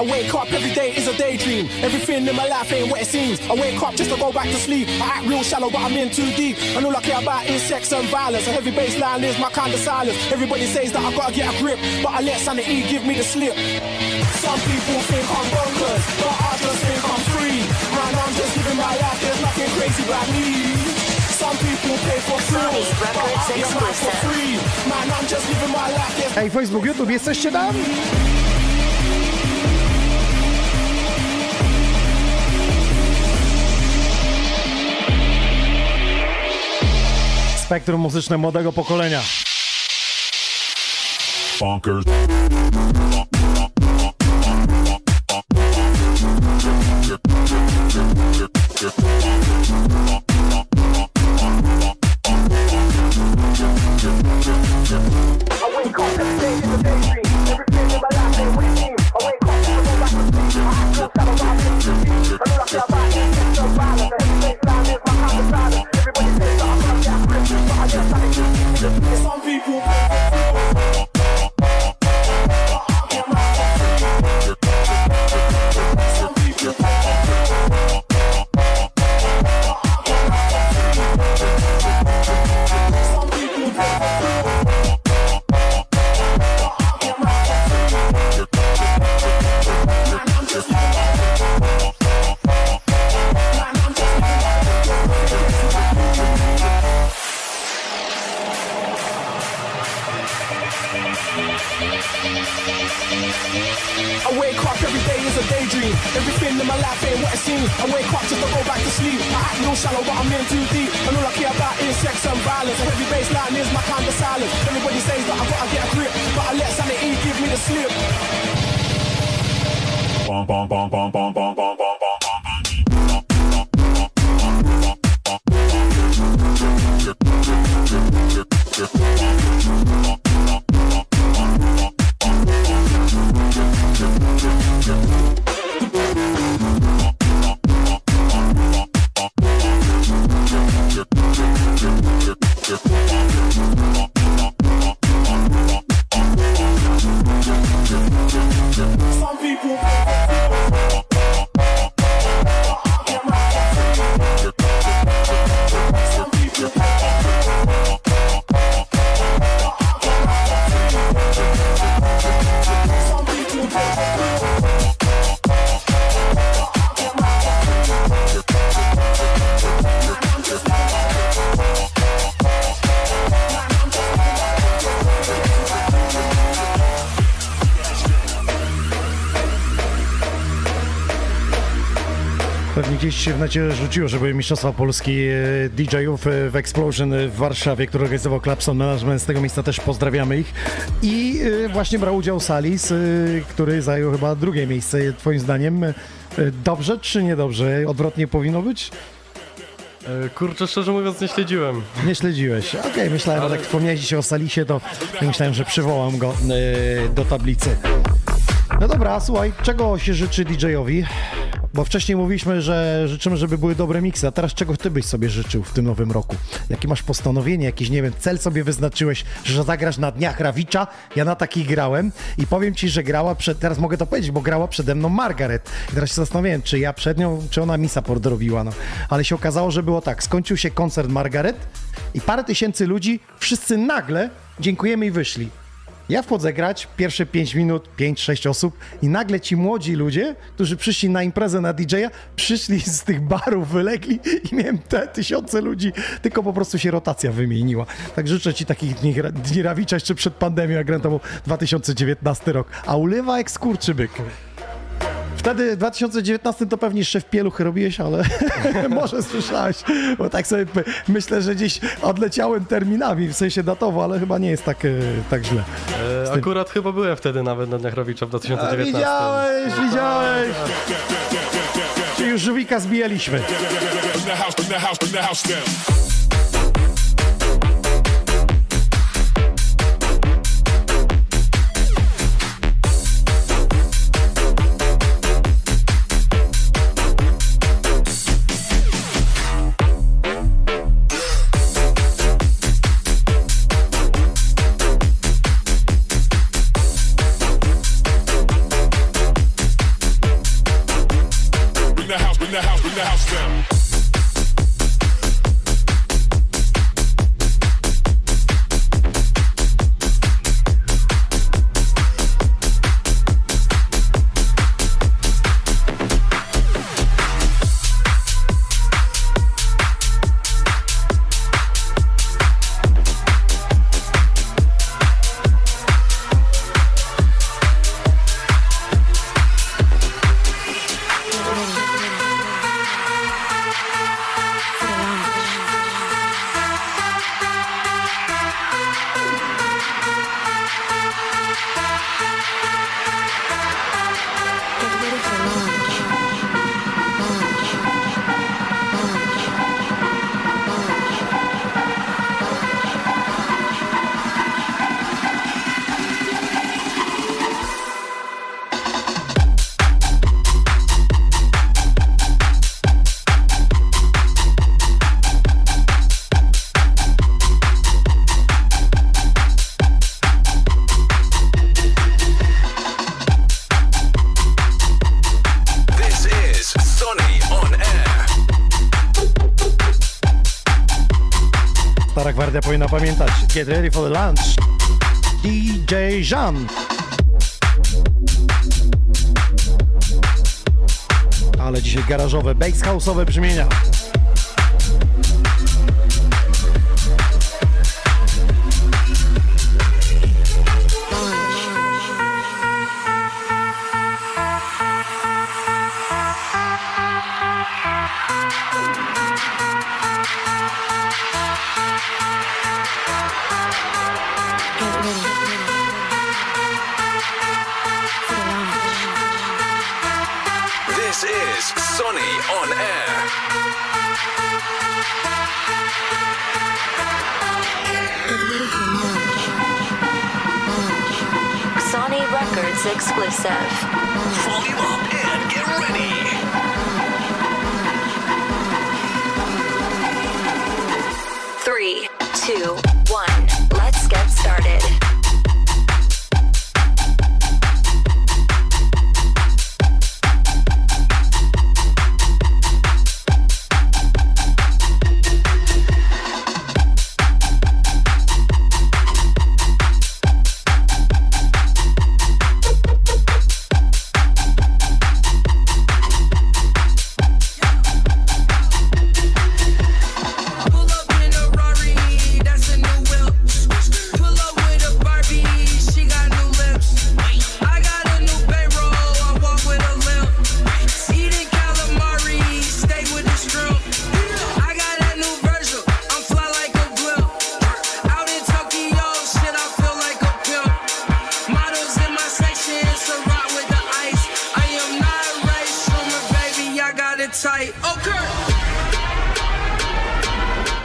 I wake up every day is a daydream. Everything in my life ain't what it seems. I wake up just to go back to sleep. I act real shallow, but I'm in too deep. And all I care about is sex and violence. A heavy bass line is my kind of silence. Everybody says that I gotta get a grip, but I let sanity give me the slip. Some people think I'm bonkers, but I just think I'm free. Man, I'm just living my life, there's nothing crazy about me. Ej, Facebook, YouTube, jesteście tam? Spektrum muzyczne młodego pokolenia. Bonkers. Some people Pewnie gdzieś się w necie rzuciło, że były mistrzostwa Polski D J-ów w Explosion w Warszawie, który organizował Klapson Management. Z tego miejsca też pozdrawiamy ich. I właśnie brał udział Salis, który zajął chyba drugie miejsce. Twoim zdaniem dobrze czy niedobrze? Odwrotnie powinno być? Kurczę, szczerze mówiąc, nie śledziłem. Nie śledziłeś. Okej, okay, myślałem, ale... że tak wspomniałeś dzisiaj o Salisie, to myślałem, że przywołam go do tablicy. No dobra, słuchaj, czego się życzy D J-owi? Bo wcześniej mówiliśmy, że życzymy, żeby były dobre miksy, a teraz czego ty byś sobie życzył w tym nowym roku? Jakie masz postanowienie, jakiś, nie wiem, cel sobie wyznaczyłeś, że zagrasz na dniach Rawicza? Ja na takich grałem i powiem ci, że grała przed, teraz mogę to powiedzieć, bo grała przede mną Margaret. I teraz się zastanawiałem, czy ja przed nią, czy ona mi support robiła, no. Ale się okazało, że było tak, skończył się koncert Margaret i parę tysięcy ludzi, wszyscy nagle dziękujemy i wyszli. Ja wchodzę grać, pierwsze pięć minut, pięć sześć osób i nagle ci młodzi ludzie, którzy przyszli na imprezę na D J-a, przyszli z tych barów, wylegli i miałem te tysiące ludzi, tylko po prostu się rotacja wymieniła. Tak życzę ci takich dni, dni Rawicza jeszcze przed pandemią, jak grałem, to był dwa tysiące dziewiętnasty rok, a ulewa jak skurczybyk. Wtedy w dwa tysiące dziewiętnastym to pewnie jeszcze w pieluchy robiłeś, ale może słyszałeś, bo tak sobie myślę, że gdzieś odleciałem terminami, w sensie datowo, ale chyba nie jest tak, tak źle. E, akurat chyba byłem wtedy nawet na dniach Rawicza w dwa tysiące dziewiętnastym. A, widziałeś, widziałeś! Czyli już żywika zbijaliśmy. Powinna pamiętać. Get ready for the lunch. D J Jean. Ale dzisiaj garażowe, bass house'owe brzmienia.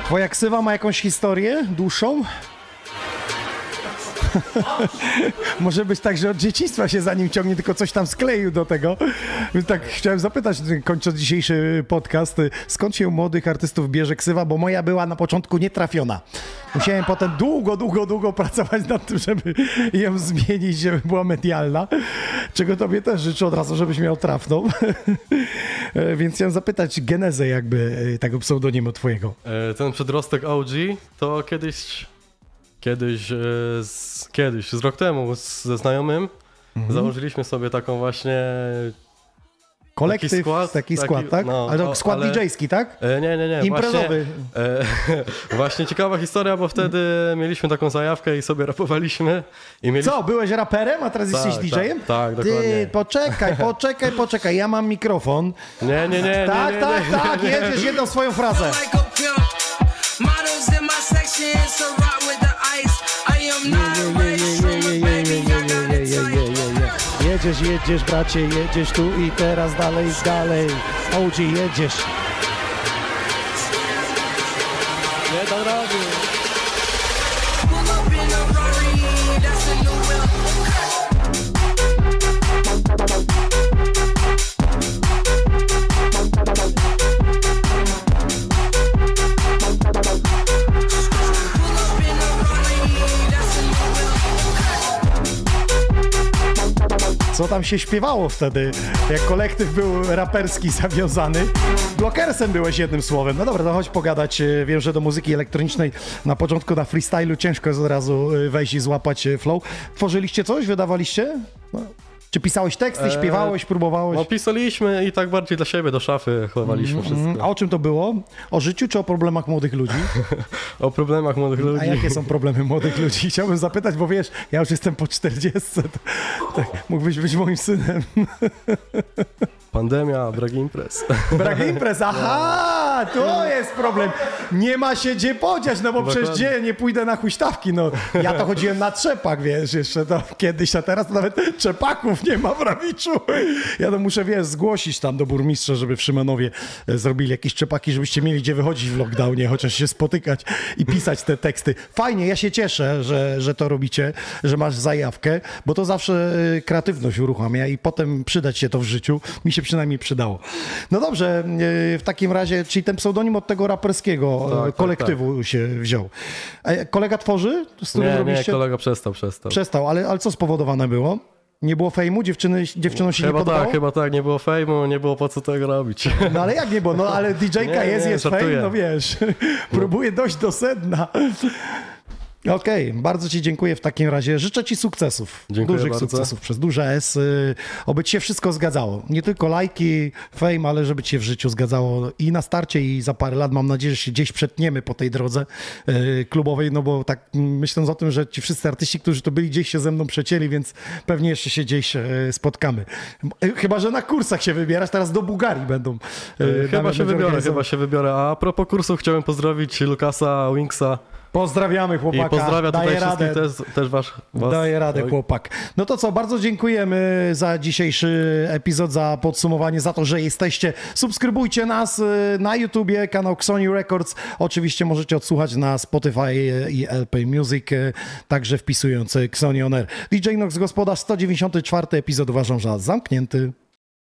Twoja ksywa ma jakąś historię dłuższą? Może być tak, że od dzieciństwa się za nim ciągnie, tylko coś tam skleił do tego. Więc tak chciałem zapytać, kończąc dzisiejszy podcast, skąd się u młodych artystów bierze ksywa, bo moja była na początku nietrafiona. Musiałem potem długo, długo, długo pracować nad tym, żeby ją zmienić, żeby była medialna, czego tobie też życzę od razu, żebyś miał trafną. Więc chciałem zapytać genezę jakby tego pseudonimu twojego. Ten przedrostek O G to kiedyś... Kiedyś, z, kiedyś, z rok temu z, ze znajomym mhm. założyliśmy sobie taką właśnie... Kolektyw, taki skład, taki skład taki, tak? No, ale to skład ale... didżejski, tak? E, nie, nie, nie. Imprezowy. Właśnie, e, właśnie ciekawa historia, bo wtedy mieliśmy taką zajawkę i sobie rapowaliśmy. I mieliśmy... Co, byłeś raperem, a teraz tak, jesteś didżejem? Tak, tak, dokładnie. Ty, poczekaj, poczekaj, poczekaj, ja mam mikrofon. Nie, nie, nie. Tak, nie, nie, tak, nie, nie, tak, nie, nie. Jedziesz jedną swoją frazę. Jedziesz, jedziesz, bracie, jedziesz tu i teraz dalej, dalej. O G, jedziesz. Nie to robię. Co tam się śpiewało wtedy, jak kolektyw był raperski zawiązany? Blokersem byłeś jednym słowem. No dobra, to chodź pogadać. Wiem, że do muzyki elektronicznej na początku na freestylu ciężko jest od razu wejść i złapać flow. Tworzyliście coś? Wydawaliście? No. Czy pisałeś teksty, śpiewałeś, próbowałeś? No pisaliśmy i tak bardziej dla siebie, do szafy chowaliśmy mm, wszystko. A o czym to było? O życiu czy o problemach młodych ludzi? O problemach młodych ludzi. A jakie są problemy młodych ludzi? Chciałbym zapytać, bo wiesz, ja już jestem po czterdziestce. Tak, mógłbyś być moim synem. Pandemia, brak imprez. Brak imprez, aha, to jest problem. Nie ma się gdzie podziać, no bo dokładnie. Przecież gdzie nie pójdę na huśtawki, no. Ja to chodziłem na trzepak, wiesz, jeszcze to kiedyś, a teraz to nawet trzepaków nie ma w Rawiczu. Ja to muszę, wiesz, zgłosić tam do burmistrza, żeby w Szymanowie zrobili jakieś trzepaki, żebyście mieli gdzie wychodzić w lockdownie, chociaż się spotykać i pisać te teksty. Fajnie, ja się cieszę, że, że to robicie, że masz zajawkę, bo to zawsze kreatywność uruchamia i potem przydać się to w życiu. Mi się przynajmniej przydało. No dobrze, w takim razie, czyli ten pseudonim od tego raperskiego tak, kolektywu tak, tak. się wziął. A kolega tworzy? Z którym nie, robiliście? Nie, kolega przestał, przestał. Przestał, ale, ale co spowodowane było? Nie było fejmu? Dziewczyny, dziewczyną się chyba nie podobało? Chyba tak, chyba tak, nie było fejmu, nie było po co tego robić. No ale jak nie było? No ale didżejka nie, jest, nie, jest żartuję. Fejm, no wiesz. Próbuję dojść do sedna. Okej, okay, bardzo ci dziękuję w takim razie. Życzę ci sukcesów, dziękuję dużych bardzo. Sukcesów przez duże S, oby ci się wszystko zgadzało. Nie tylko lajki, fame, ale żeby ci się w życiu zgadzało i na starcie i za parę lat. Mam nadzieję, że się gdzieś przetniemy po tej drodze klubowej, no bo tak myśląc o tym, że ci wszyscy artyści, którzy tu byli, gdzieś się ze mną przecięli, więc pewnie jeszcze się gdzieś spotkamy. Chyba, że na kursach się wybierasz, teraz do Bułgarii będą. Chyba się wybiorę, chyba się wybiorę. A propos kursów chciałem pozdrowić Lukasa Wingsa. Pozdrawiamy chłopaka. I pozdrawia tutaj daję radę. Też, też wasz, was. Daję radę chłopak. No to co, bardzo dziękujemy za dzisiejszy epizod, za podsumowanie, za to, że jesteście. Subskrybujcie nas na YouTubie, kanał Xoni Records. Oczywiście możecie odsłuchać na Spotify i L P Music, także wpisując Xoni On Air. D J Nox, gospodarz, sto dziewięćdziesiąty czwarty epizod uważam za zamknięty.